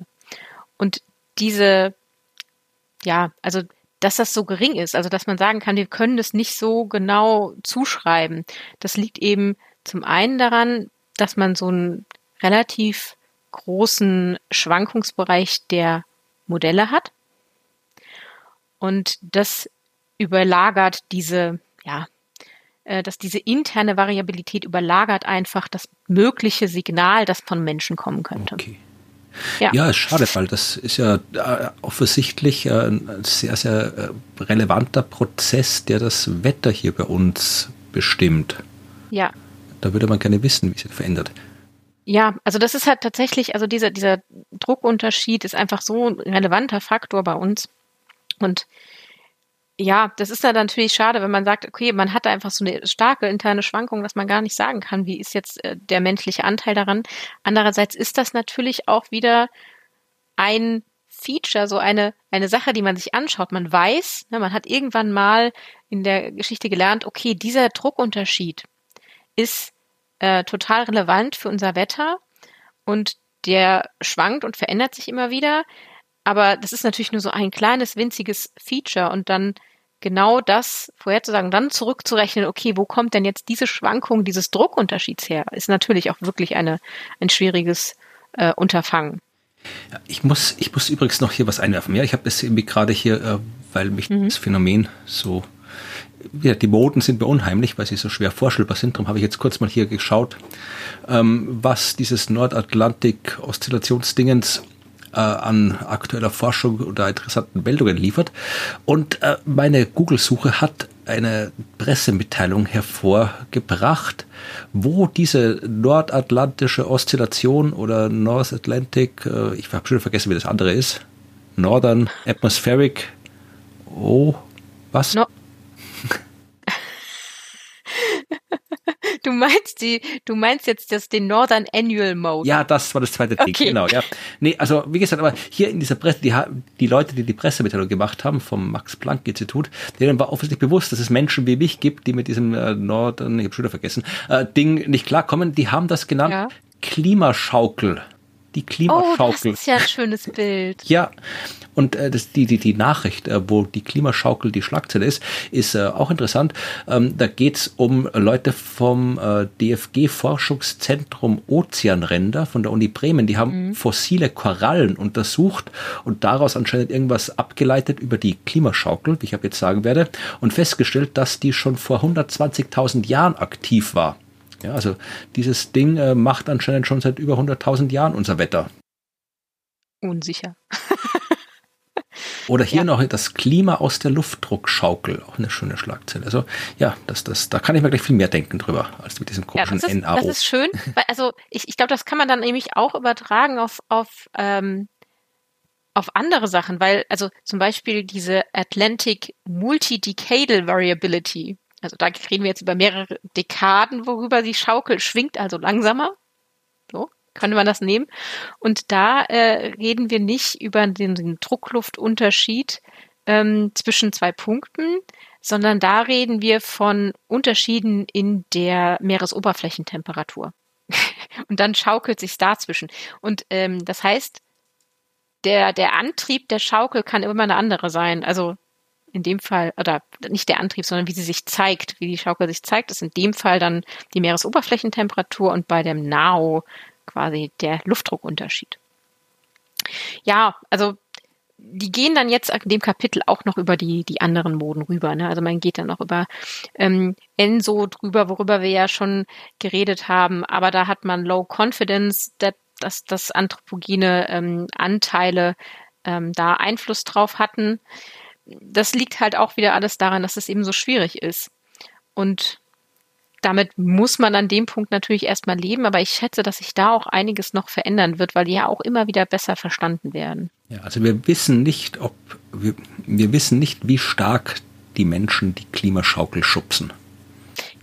Und diese, ja, also dass das so gering ist, also dass man sagen kann, wir können das nicht so genau zuschreiben. Das liegt eben zum einen daran, dass man so einen relativ großen Schwankungsbereich der Modelle hat und das überlagert diese, ja, dass diese interne Variabilität überlagert einfach das mögliche Signal, das von Menschen kommen könnte. Okay. Ja. ja, schade, weil das ist ja offensichtlich ein sehr, sehr relevanter Prozess, der das Wetter hier bei uns bestimmt. Ja. Da würde man gerne wissen, wie sich verändert. Ja, also das ist halt tatsächlich, also dieser, dieser Druckunterschied ist einfach so ein relevanter Faktor bei uns. Und ja, das ist dann natürlich schade, wenn man sagt, okay, man hat da einfach so eine starke interne Schwankung, dass man gar nicht sagen kann, wie ist jetzt der menschliche Anteil daran. Andererseits ist das natürlich auch wieder ein Feature, so eine, eine Sache, die man sich anschaut. Man weiß, ne, man hat irgendwann mal in der Geschichte gelernt, okay, dieser Druckunterschied ist äh, total relevant für unser Wetter und der schwankt und verändert sich immer wieder. Aber das ist natürlich nur so ein kleines, winziges Feature und dann genau das vorherzusagen, dann zurückzurechnen, okay, wo kommt denn jetzt diese Schwankung dieses Druckunterschieds her, ist natürlich auch wirklich eine, ein schwieriges äh, Unterfangen. Ja, ich muss, ich muss übrigens noch hier was einwerfen. Ja, ich habe das irgendwie gerade hier, äh, weil mich mhm. das Phänomen so, ja, die Moden sind mir unheimlich, weil sie so schwer vorstellbar sind. Darum habe ich jetzt kurz mal hier geschaut, ähm, was dieses Nordatlantik-Oszillationsdingens an aktueller Forschung oder interessanten Meldungen liefert. Und äh, meine Google-Suche hat eine Pressemitteilung hervorgebracht, wo diese nordatlantische Oszillation oder North Atlantic, äh, ich habe schon vergessen, wie das andere ist, Northern Atmospheric, oh, was? No. Du meinst die, du meinst jetzt das, den Northern Annual Mode. Ja, das war das zweite Ding, okay. Genau. Ja. Nee, also wie gesagt, aber hier in dieser Presse, die, die Leute, die die Pressemitteilung gemacht haben vom Max-Planck-Institut, denen war offensichtlich bewusst, dass es Menschen wie mich gibt, die mit diesem äh, Northern, ich habe schon wieder vergessen, äh, Ding nicht klarkommen. Die haben das genannt, ja. Klimaschaukel. Die Klimaschaukel. Oh, das ist ja ein schönes Bild. Ja, und äh, das, die, die, die Nachricht, äh, wo die Klimaschaukel die Schlagzeile ist, ist äh, auch interessant. Ähm, da geht es um Leute vom äh, D F G-Forschungszentrum Ozeanränder von der Uni Bremen. Die haben mhm. fossile Korallen untersucht und daraus anscheinend irgendwas abgeleitet über die Klimaschaukel, wie ich ab jetzt sagen werde, und festgestellt, dass die schon vor hundertzwanzigtausend Jahren aktiv war. Ja, also dieses Ding äh, macht anscheinend schon seit über hunderttausend Jahren unser Wetter. Unsicher. Oder hier ja. noch das Klima aus der Luftdruckschaukel, auch eine schöne Schlagzeile. Also ja, das, das, da kann ich mir gleich viel mehr denken drüber, als mit diesem komischen ja, N A O. Das ist schön, weil, also ich, ich glaube, das kann man dann nämlich auch übertragen auf, auf, ähm, auf andere Sachen, weil also zum Beispiel diese Atlantic Multidecadal Variability, also da reden wir jetzt über mehrere Dekaden, worüber die Schaukel schwingt, also langsamer. So, könnte man das nehmen. Und da äh, reden wir nicht über den, den Druckluftunterschied ähm, zwischen zwei Punkten, sondern da reden wir von Unterschieden in der Meeresoberflächentemperatur. Und dann schaukelt sich dazwischen. Und ähm, das heißt, der, der Antrieb der Schaukel kann immer eine andere sein. Also in dem Fall, oder nicht der Antrieb, sondern wie sie sich zeigt, wie die Schaukel sich zeigt, ist in dem Fall dann die Meeresoberflächentemperatur und bei dem NAO quasi der Luftdruckunterschied. Ja, also die gehen dann jetzt in dem Kapitel auch noch über die, die anderen Moden rüber. Ne? Also man geht dann noch über ähm, ENSO drüber, worüber wir ja schon geredet haben. Aber da hat man Low Confidence, dass das, das anthropogene ähm, Anteile ähm, da Einfluss drauf hatten. Das liegt halt auch wieder alles daran, dass es eben so schwierig ist. Und damit muss man an dem Punkt natürlich erstmal leben, aber ich schätze, dass sich da auch einiges noch verändern wird, weil die ja auch immer wieder besser verstanden werden. Ja, also wir wissen nicht, ob wir, wir wissen nicht, wie stark die Menschen die Klimaschaukel schubsen.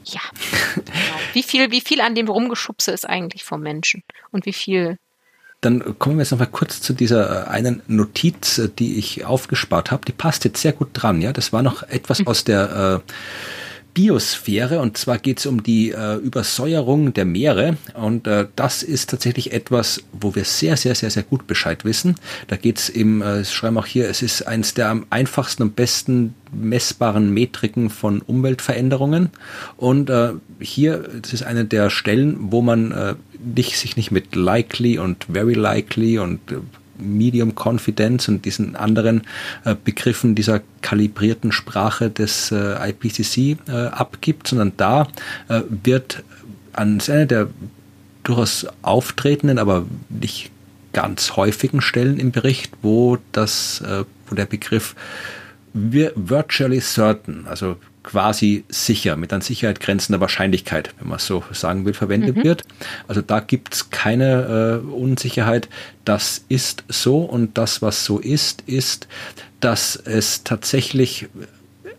Ja, genau. Wie viel, wie viel an dem Rumgeschubse ist eigentlich vom Menschen und wie viel. Dann kommen wir jetzt noch mal kurz zu dieser einen Notiz, die ich aufgespart habe. Die passt jetzt sehr gut dran. Ja, das war noch etwas mhm. aus der äh, Biosphäre, und zwar geht es um die äh, Übersäuerung der Meere, und äh, das ist tatsächlich etwas, wo wir sehr, sehr, sehr, sehr gut Bescheid wissen. Da geht es im, äh, schreiben auch hier, es ist eines der am einfachsten und besten messbaren Metriken von Umweltveränderungen, und äh, hier, das ist eine der Stellen, wo man äh, nicht, sich nicht mit likely und very likely und äh, Medium Confidence und diesen anderen äh, Begriffen dieser kalibrierten Sprache des äh, I P C C äh, abgibt, sondern da äh, wird an einer der durchaus auftretenden, aber nicht ganz häufigen Stellen im Bericht, wo das, äh, wo der Begriff virtually certain, also quasi sicher, mit an Sicherheit grenzender Wahrscheinlichkeit, wenn man es so sagen will, verwendet mhm. wird. Also da gibt es keine äh, Unsicherheit. Das ist so, und das, was so ist, ist, dass es tatsächlich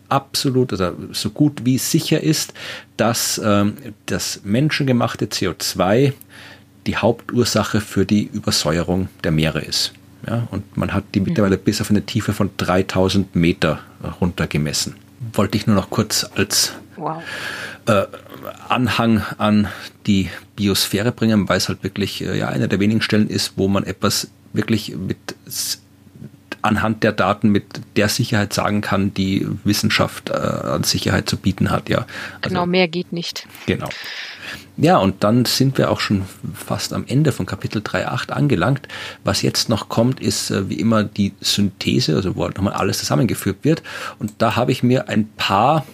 absolut oder so gut wie sicher ist, dass ähm, das menschengemachte C O zwei die Hauptursache für die Übersäuerung der Meere ist. Ja, und man hat die mittlerweile mhm. bis auf eine Tiefe von dreitausend Meter runtergemessen. Wollte ich nur noch kurz als wow. äh, Anhang an die Biosphäre bringen, weil es halt wirklich äh, ja, eine der wenigen Stellen ist, wo man etwas wirklich mit anhand der Daten mit der Sicherheit sagen kann, die Wissenschaft äh, an Sicherheit zu bieten hat. Ja. Also, genau, mehr geht nicht. Genau. Ja, und dann sind wir auch schon fast am Ende von Kapitel drei Punkt acht angelangt. Was jetzt noch kommt, ist äh, wie immer die Synthese, also wo nochmal alles zusammengeführt wird. Und da habe ich mir ein paar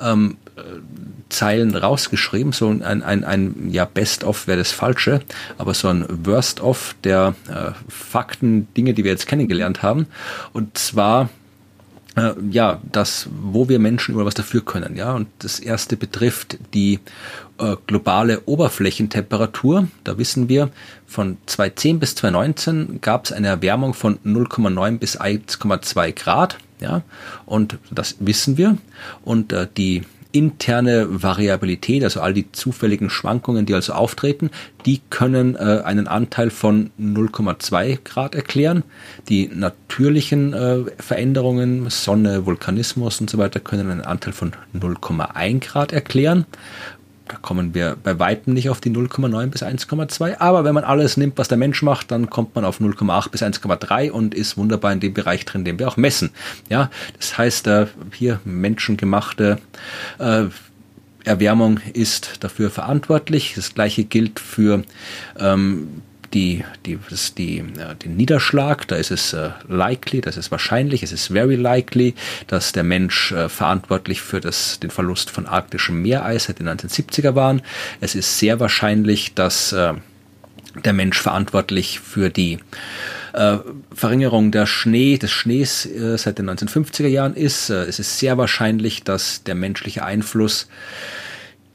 ähm, Zeilen rausgeschrieben, so ein, ein, ein ja, Best-of wäre das Falsche, aber so ein Worst-of der äh, Fakten, Dinge, die wir jetzt kennengelernt haben. Und zwar, äh, ja, das, wo wir Menschen über was dafür können. Ja, und das erste betrifft die äh, globale Oberflächentemperatur. Da wissen wir, von zweitausendzehn bis zweitausendneunzehn gab es eine Erwärmung von null Komma neun bis eins Komma zwei Grad. Ja, und das wissen wir. Und äh, die interne Variabilität, also all die zufälligen Schwankungen, die also auftreten, die können äh, einen Anteil von null Komma zwei Grad erklären. Die natürlichen äh, Veränderungen, Sonne, Vulkanismus und so weiter, können einen Anteil von null Komma eins Grad erklären. Da kommen wir bei weitem nicht auf die null Komma neun bis eins Komma zwei. Aber wenn man alles nimmt, was der Mensch macht, dann kommt man auf null Komma acht bis eins Komma drei und ist wunderbar in dem Bereich drin, den wir auch messen. Ja, das heißt, hier menschengemachte äh, Erwärmung ist dafür verantwortlich. Das Gleiche gilt für ähm, die, die, das, die, äh, den Niederschlag. Da ist es äh, likely, das ist wahrscheinlich, es ist very likely, dass der Mensch äh, verantwortlich für das, den Verlust von arktischem Meereis seit den neunzehnhundertsiebziger waren. Es ist sehr wahrscheinlich, dass äh, der Mensch verantwortlich für die äh, Verringerung der Schnee, des Schnees äh, seit den neunzehnhundertfünfziger Jahren ist. Äh, es ist sehr wahrscheinlich, dass der menschliche Einfluss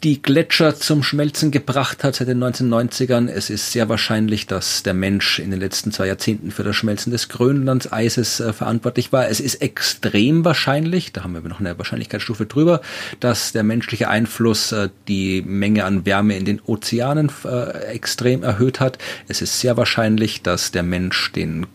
die Gletscher zum Schmelzen gebracht hat seit den neunzehnhundertneunzigern. Es ist sehr wahrscheinlich, dass der Mensch in den letzten zwei Jahrzehnten für das Schmelzen des Grönlandeises äh, verantwortlich war. Es ist extrem wahrscheinlich, da haben wir noch eine Wahrscheinlichkeitsstufe drüber, dass der menschliche Einfluss äh, die Menge an Wärme in den Ozeanen äh, extrem erhöht hat. Es ist sehr wahrscheinlich, dass der Mensch den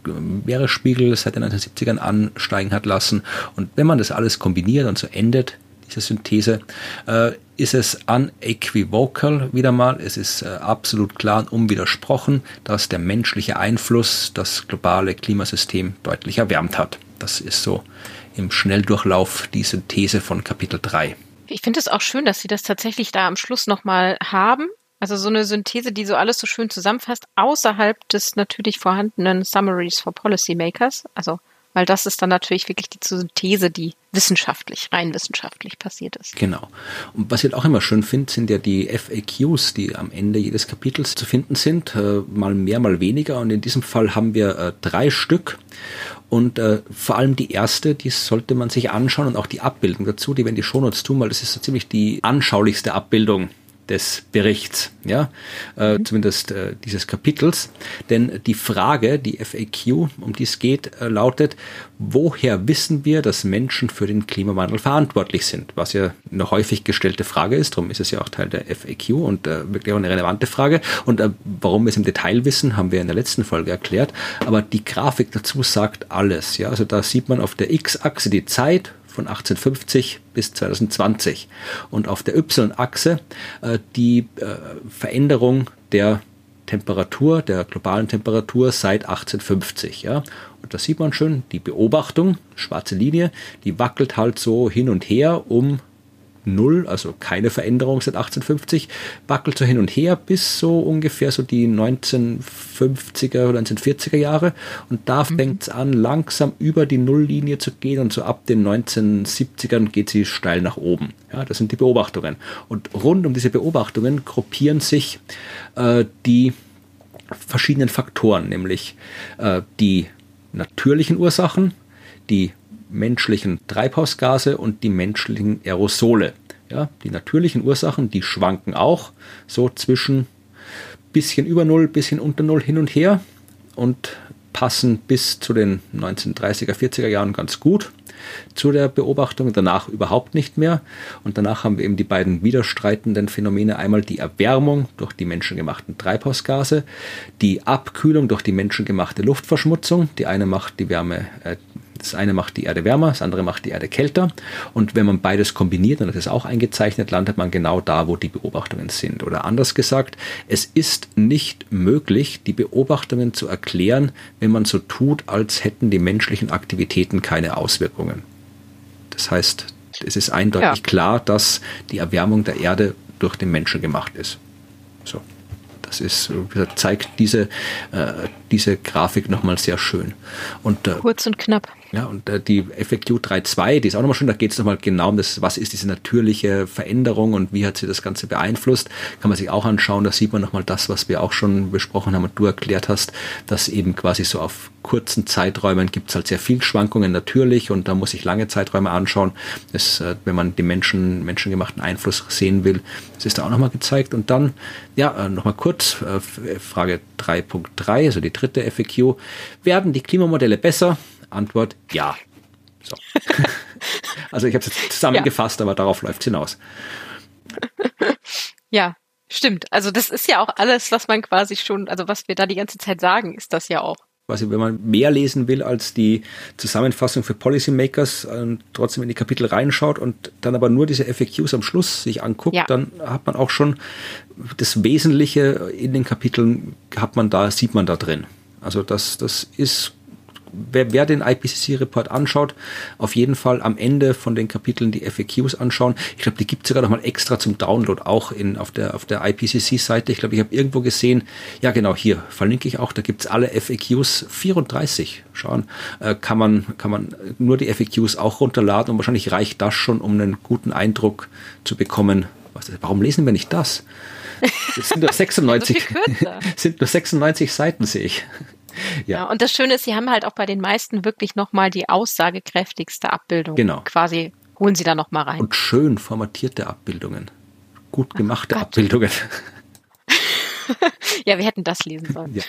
Meeresspiegel seit den neunzehnhundertsiebzigern ansteigen hat lassen. Und wenn man das alles kombiniert und so endet, diese Synthese, äh, ist es unequivocal wieder mal, es ist äh, absolut klar und unwidersprochen, dass der menschliche Einfluss das globale Klimasystem deutlich erwärmt hat. Das ist so im Schnelldurchlauf die Synthese von Kapitel drei. Ich finde es auch schön, dass Sie das tatsächlich da am Schluss nochmal haben. Also so eine Synthese, die so alles so schön zusammenfasst, außerhalb des natürlich vorhandenen Summaries for Policymakers, also weil das ist dann natürlich wirklich die Synthese, die wissenschaftlich, rein wissenschaftlich passiert ist. Genau. Und was ich auch immer schön finde, sind ja die F A Qs, die am Ende jedes Kapitels zu finden sind, äh, mal mehr, mal weniger. Und in diesem Fall haben wir äh, drei Stück. Und äh, vor allem die erste, die sollte man sich anschauen und auch die Abbildung dazu, die werden die Shownotes tun, weil das ist so ziemlich die anschaulichste Abbildung des Berichts, ja, äh, mhm. zumindest äh, dieses Kapitels. Denn die Frage, die F A Q, um die es geht, äh, lautet, woher wissen wir, dass Menschen für den Klimawandel verantwortlich sind? Was ja eine häufig gestellte Frage ist, darum ist es ja auch Teil der F A Q und äh, wirklich auch eine relevante Frage. Und äh, warum wir es im Detail wissen, haben wir in der letzten Folge erklärt. Aber die Grafik dazu sagt alles, ja. Also da sieht man auf der X-Achse die Zeit von achtzehnhundertfünfzig bis zweitausendzwanzig und auf der Y-Achse äh, die äh, Veränderung der Temperatur, der globalen Temperatur seit achtzehnhundertfünfzig. Ja. Und das sieht man schön, die Beobachtung, schwarze Linie, die wackelt halt so hin und her um null, also keine Veränderung seit achtzehnhundertfünfzig, wackelt so hin und her bis so ungefähr so die neunzehnhundertfünfziger oder neunzehnhundertvierziger Jahre und da mhm. fängt es an, langsam über die Nulllinie zu gehen und so ab den neunzehnhundertsiebzigern geht sie steil nach oben. Ja, das sind die Beobachtungen. Und rund um diese Beobachtungen gruppieren sich äh, die verschiedenen Faktoren, nämlich äh, die natürlichen Ursachen, die menschlichen Treibhausgase und die menschlichen Aerosole. Ja, die natürlichen Ursachen, die schwanken auch so zwischen bisschen über Null, bisschen unter Null hin und her und passen bis zu den neunzehnhundertdreißiger, vierziger Jahren ganz gut zu der Beobachtung, danach überhaupt nicht mehr. Und danach haben wir eben die beiden widerstreitenden Phänomene. Einmal die Erwärmung durch die menschengemachten Treibhausgase, die Abkühlung durch die menschengemachte Luftverschmutzung. Die eine macht die Wärme, äh, das eine macht die Erde wärmer, das andere macht die Erde kälter. Und wenn man beides kombiniert, und das ist auch eingezeichnet, landet man genau da, wo die Beobachtungen sind. Oder anders gesagt, es ist nicht möglich, die Beobachtungen zu erklären, wenn man so tut, als hätten die menschlichen Aktivitäten keine Auswirkungen. Das heißt, es ist eindeutig ja. klar, dass die Erwärmung der Erde durch den Menschen gemacht ist. So, das ist, zeigt diese, äh, diese Grafik nochmal sehr schön. Und, äh, kurz und knapp. Ja, und äh, die F A Q drei Punkt zwei, die ist auch nochmal schön, da geht es nochmal genau um das, was ist diese natürliche Veränderung und wie hat sie das Ganze beeinflusst, kann man sich auch anschauen, da sieht man nochmal das, was wir auch schon besprochen haben und du erklärt hast, dass eben quasi so auf kurzen Zeiträumen gibt es halt sehr viel Schwankungen natürlich und da muss ich lange Zeiträume anschauen, das, äh, wenn man den Menschen, menschengemachten Einfluss sehen will, das ist da auch nochmal gezeigt und dann, ja, äh, nochmal kurz, äh, Frage drei Punkt drei, also die dritte F A Q, werden die Klimamodelle besser? Antwort, ja. So. Also ich habe es jetzt zusammengefasst, ja. aber darauf läuft es hinaus. Ja, stimmt. Also das ist ja auch alles, was man quasi schon, also was wir da die ganze Zeit sagen, ist das ja auch. Also wenn man mehr lesen will als die Zusammenfassung für Policymakers, äh, trotzdem in die Kapitel reinschaut und dann aber nur diese F A Qs am Schluss sich anguckt, ja. dann hat man auch schon das Wesentliche in den Kapiteln, hat man da, sieht man da drin. Also das, das ist Wer, wer den I P C C-Report anschaut, auf jeden Fall am Ende von den Kapiteln die F A Qs anschauen. Ich glaube, die gibt es sogar nochmal extra zum Download auch in, auf der, auf der I P C C-Seite. Ich glaube, ich habe irgendwo gesehen, ja genau, hier verlinke ich auch, da gibt es alle F A Qs, vierunddreißig, schauen, äh, kann man, kann man nur die F A Qs auch runterladen und wahrscheinlich reicht das schon, um einen guten Eindruck zu bekommen. Was, warum lesen wir nicht das? Das sind nur sechsundneunzig, sind nur sechsundneunzig Seiten, sehe ich. Ja. Ja, und das Schöne ist, sie haben halt auch bei den meisten wirklich nochmal die aussagekräftigste Abbildung. Genau. Quasi holen sie da nochmal rein. Und schön formatierte Abbildungen. gut gemachte Ach, Abbildungen. Ja, wir hätten das lesen sollen. Ja,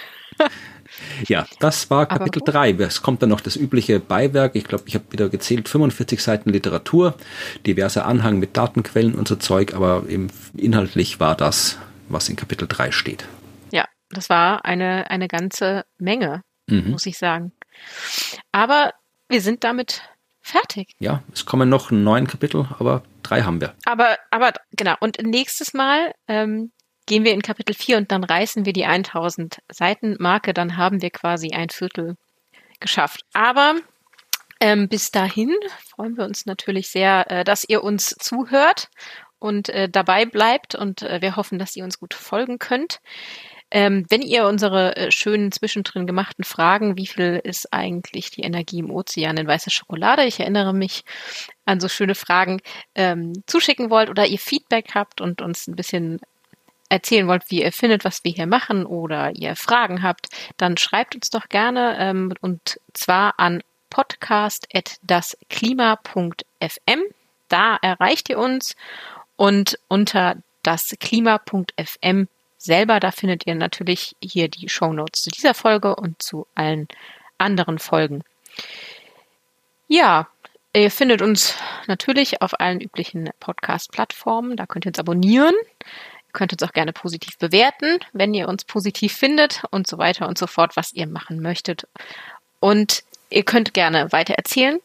ja, das war Kapitel drei. Es kommt dann noch das übliche Beiwerk. Ich glaube, ich habe wieder gezählt, fünfundvierzig Seiten Literatur, diverser Anhang mit Datenquellen und so Zeug, aber eben inhaltlich war das, was in Kapitel drei steht. Ja, das war eine, eine ganze Menge, mhm. muss ich sagen. Aber wir sind damit fertig. Ja, es kommen noch neun Kapitel, aber drei haben wir. Aber, aber genau, und nächstes Mal ähm, gehen wir in Kapitel vier und dann reißen wir die tausend-Seiten-Marke, dann haben wir quasi ein Viertel geschafft. Aber ähm, bis dahin freuen wir uns natürlich sehr, äh, dass ihr uns zuhört und äh, dabei bleibt, und äh, wir hoffen, dass ihr uns gut folgen könnt. Ähm, wenn ihr unsere äh, schönen zwischendrin gemachten Fragen, wie viel ist eigentlich die Energie im Ozean in weißer Schokolade, ich erinnere mich an so schöne Fragen, ähm, zuschicken wollt oder ihr Feedback habt und uns ein bisschen erzählen wollt, wie ihr findet, was wir hier machen, oder ihr Fragen habt, dann schreibt uns doch gerne ähm, und zwar an podcast at dasklima punkt f m. Da erreicht ihr uns, und unter dasklima punkt f m selber, da findet ihr natürlich hier die Shownotes zu dieser Folge und zu allen anderen Folgen. Ja, ihr findet uns natürlich auf allen üblichen Podcast-Plattformen. Da könnt ihr uns abonnieren. Ihr könnt uns auch gerne positiv bewerten, wenn ihr uns positiv findet und so weiter und so fort, was ihr machen möchtet. Und ihr könnt gerne weiter erzählen,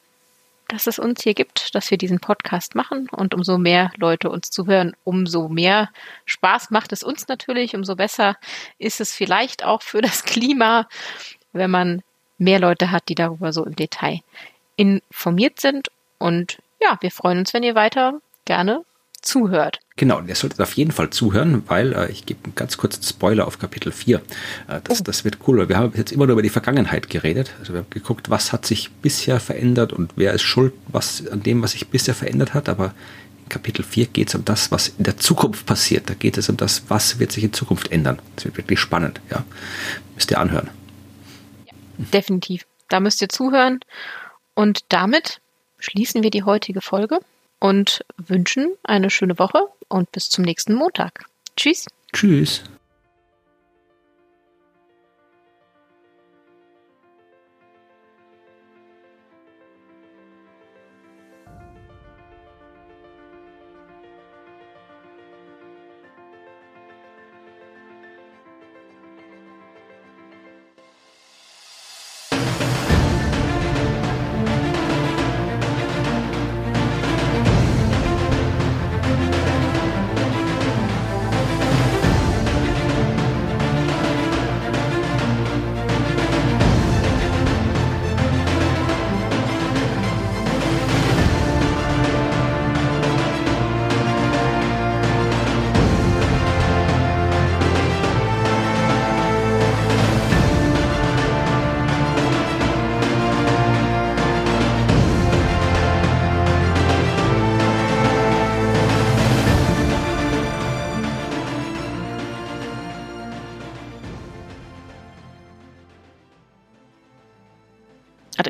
dass es uns hier gibt, dass wir diesen Podcast machen, und umso mehr Leute uns zuhören, umso mehr Spaß macht es uns natürlich, umso besser ist es vielleicht auch für das Klima, wenn man mehr Leute hat, die darüber so im Detail informiert sind, und ja, wir freuen uns, wenn ihr weiter gerne zuhört. Genau, ihr solltet auf jeden Fall zuhören, weil äh, ich gebe einen ganz kurzen Spoiler auf Kapitel vier. Äh, das, oh. das wird cool. Wir haben jetzt immer nur über die Vergangenheit geredet. Also wir haben geguckt, was hat sich bisher verändert und wer ist schuld was, an dem, was sich bisher verändert hat. Aber in Kapitel vier geht es um das, was in der Zukunft passiert. Da geht es um das, was wird sich in Zukunft ändern. Das wird wirklich spannend. Ja, müsst ihr anhören. Ja, definitiv. Da müsst ihr zuhören. Und damit schließen wir die heutige Folge und wünschen eine schöne Woche und bis zum nächsten Montag. Tschüss. Tschüss.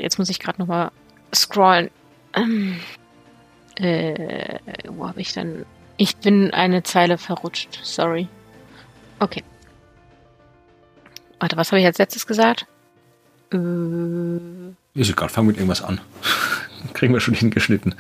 Jetzt muss ich gerade nochmal scrollen. Ähm, äh, wo habe ich denn? Ich bin eine Zeile verrutscht. Sorry. Okay. Warte, was habe ich als letztes gesagt? Äh, Ist egal, fang mit irgendwas an. Kriegen wir schon hingeschnitten.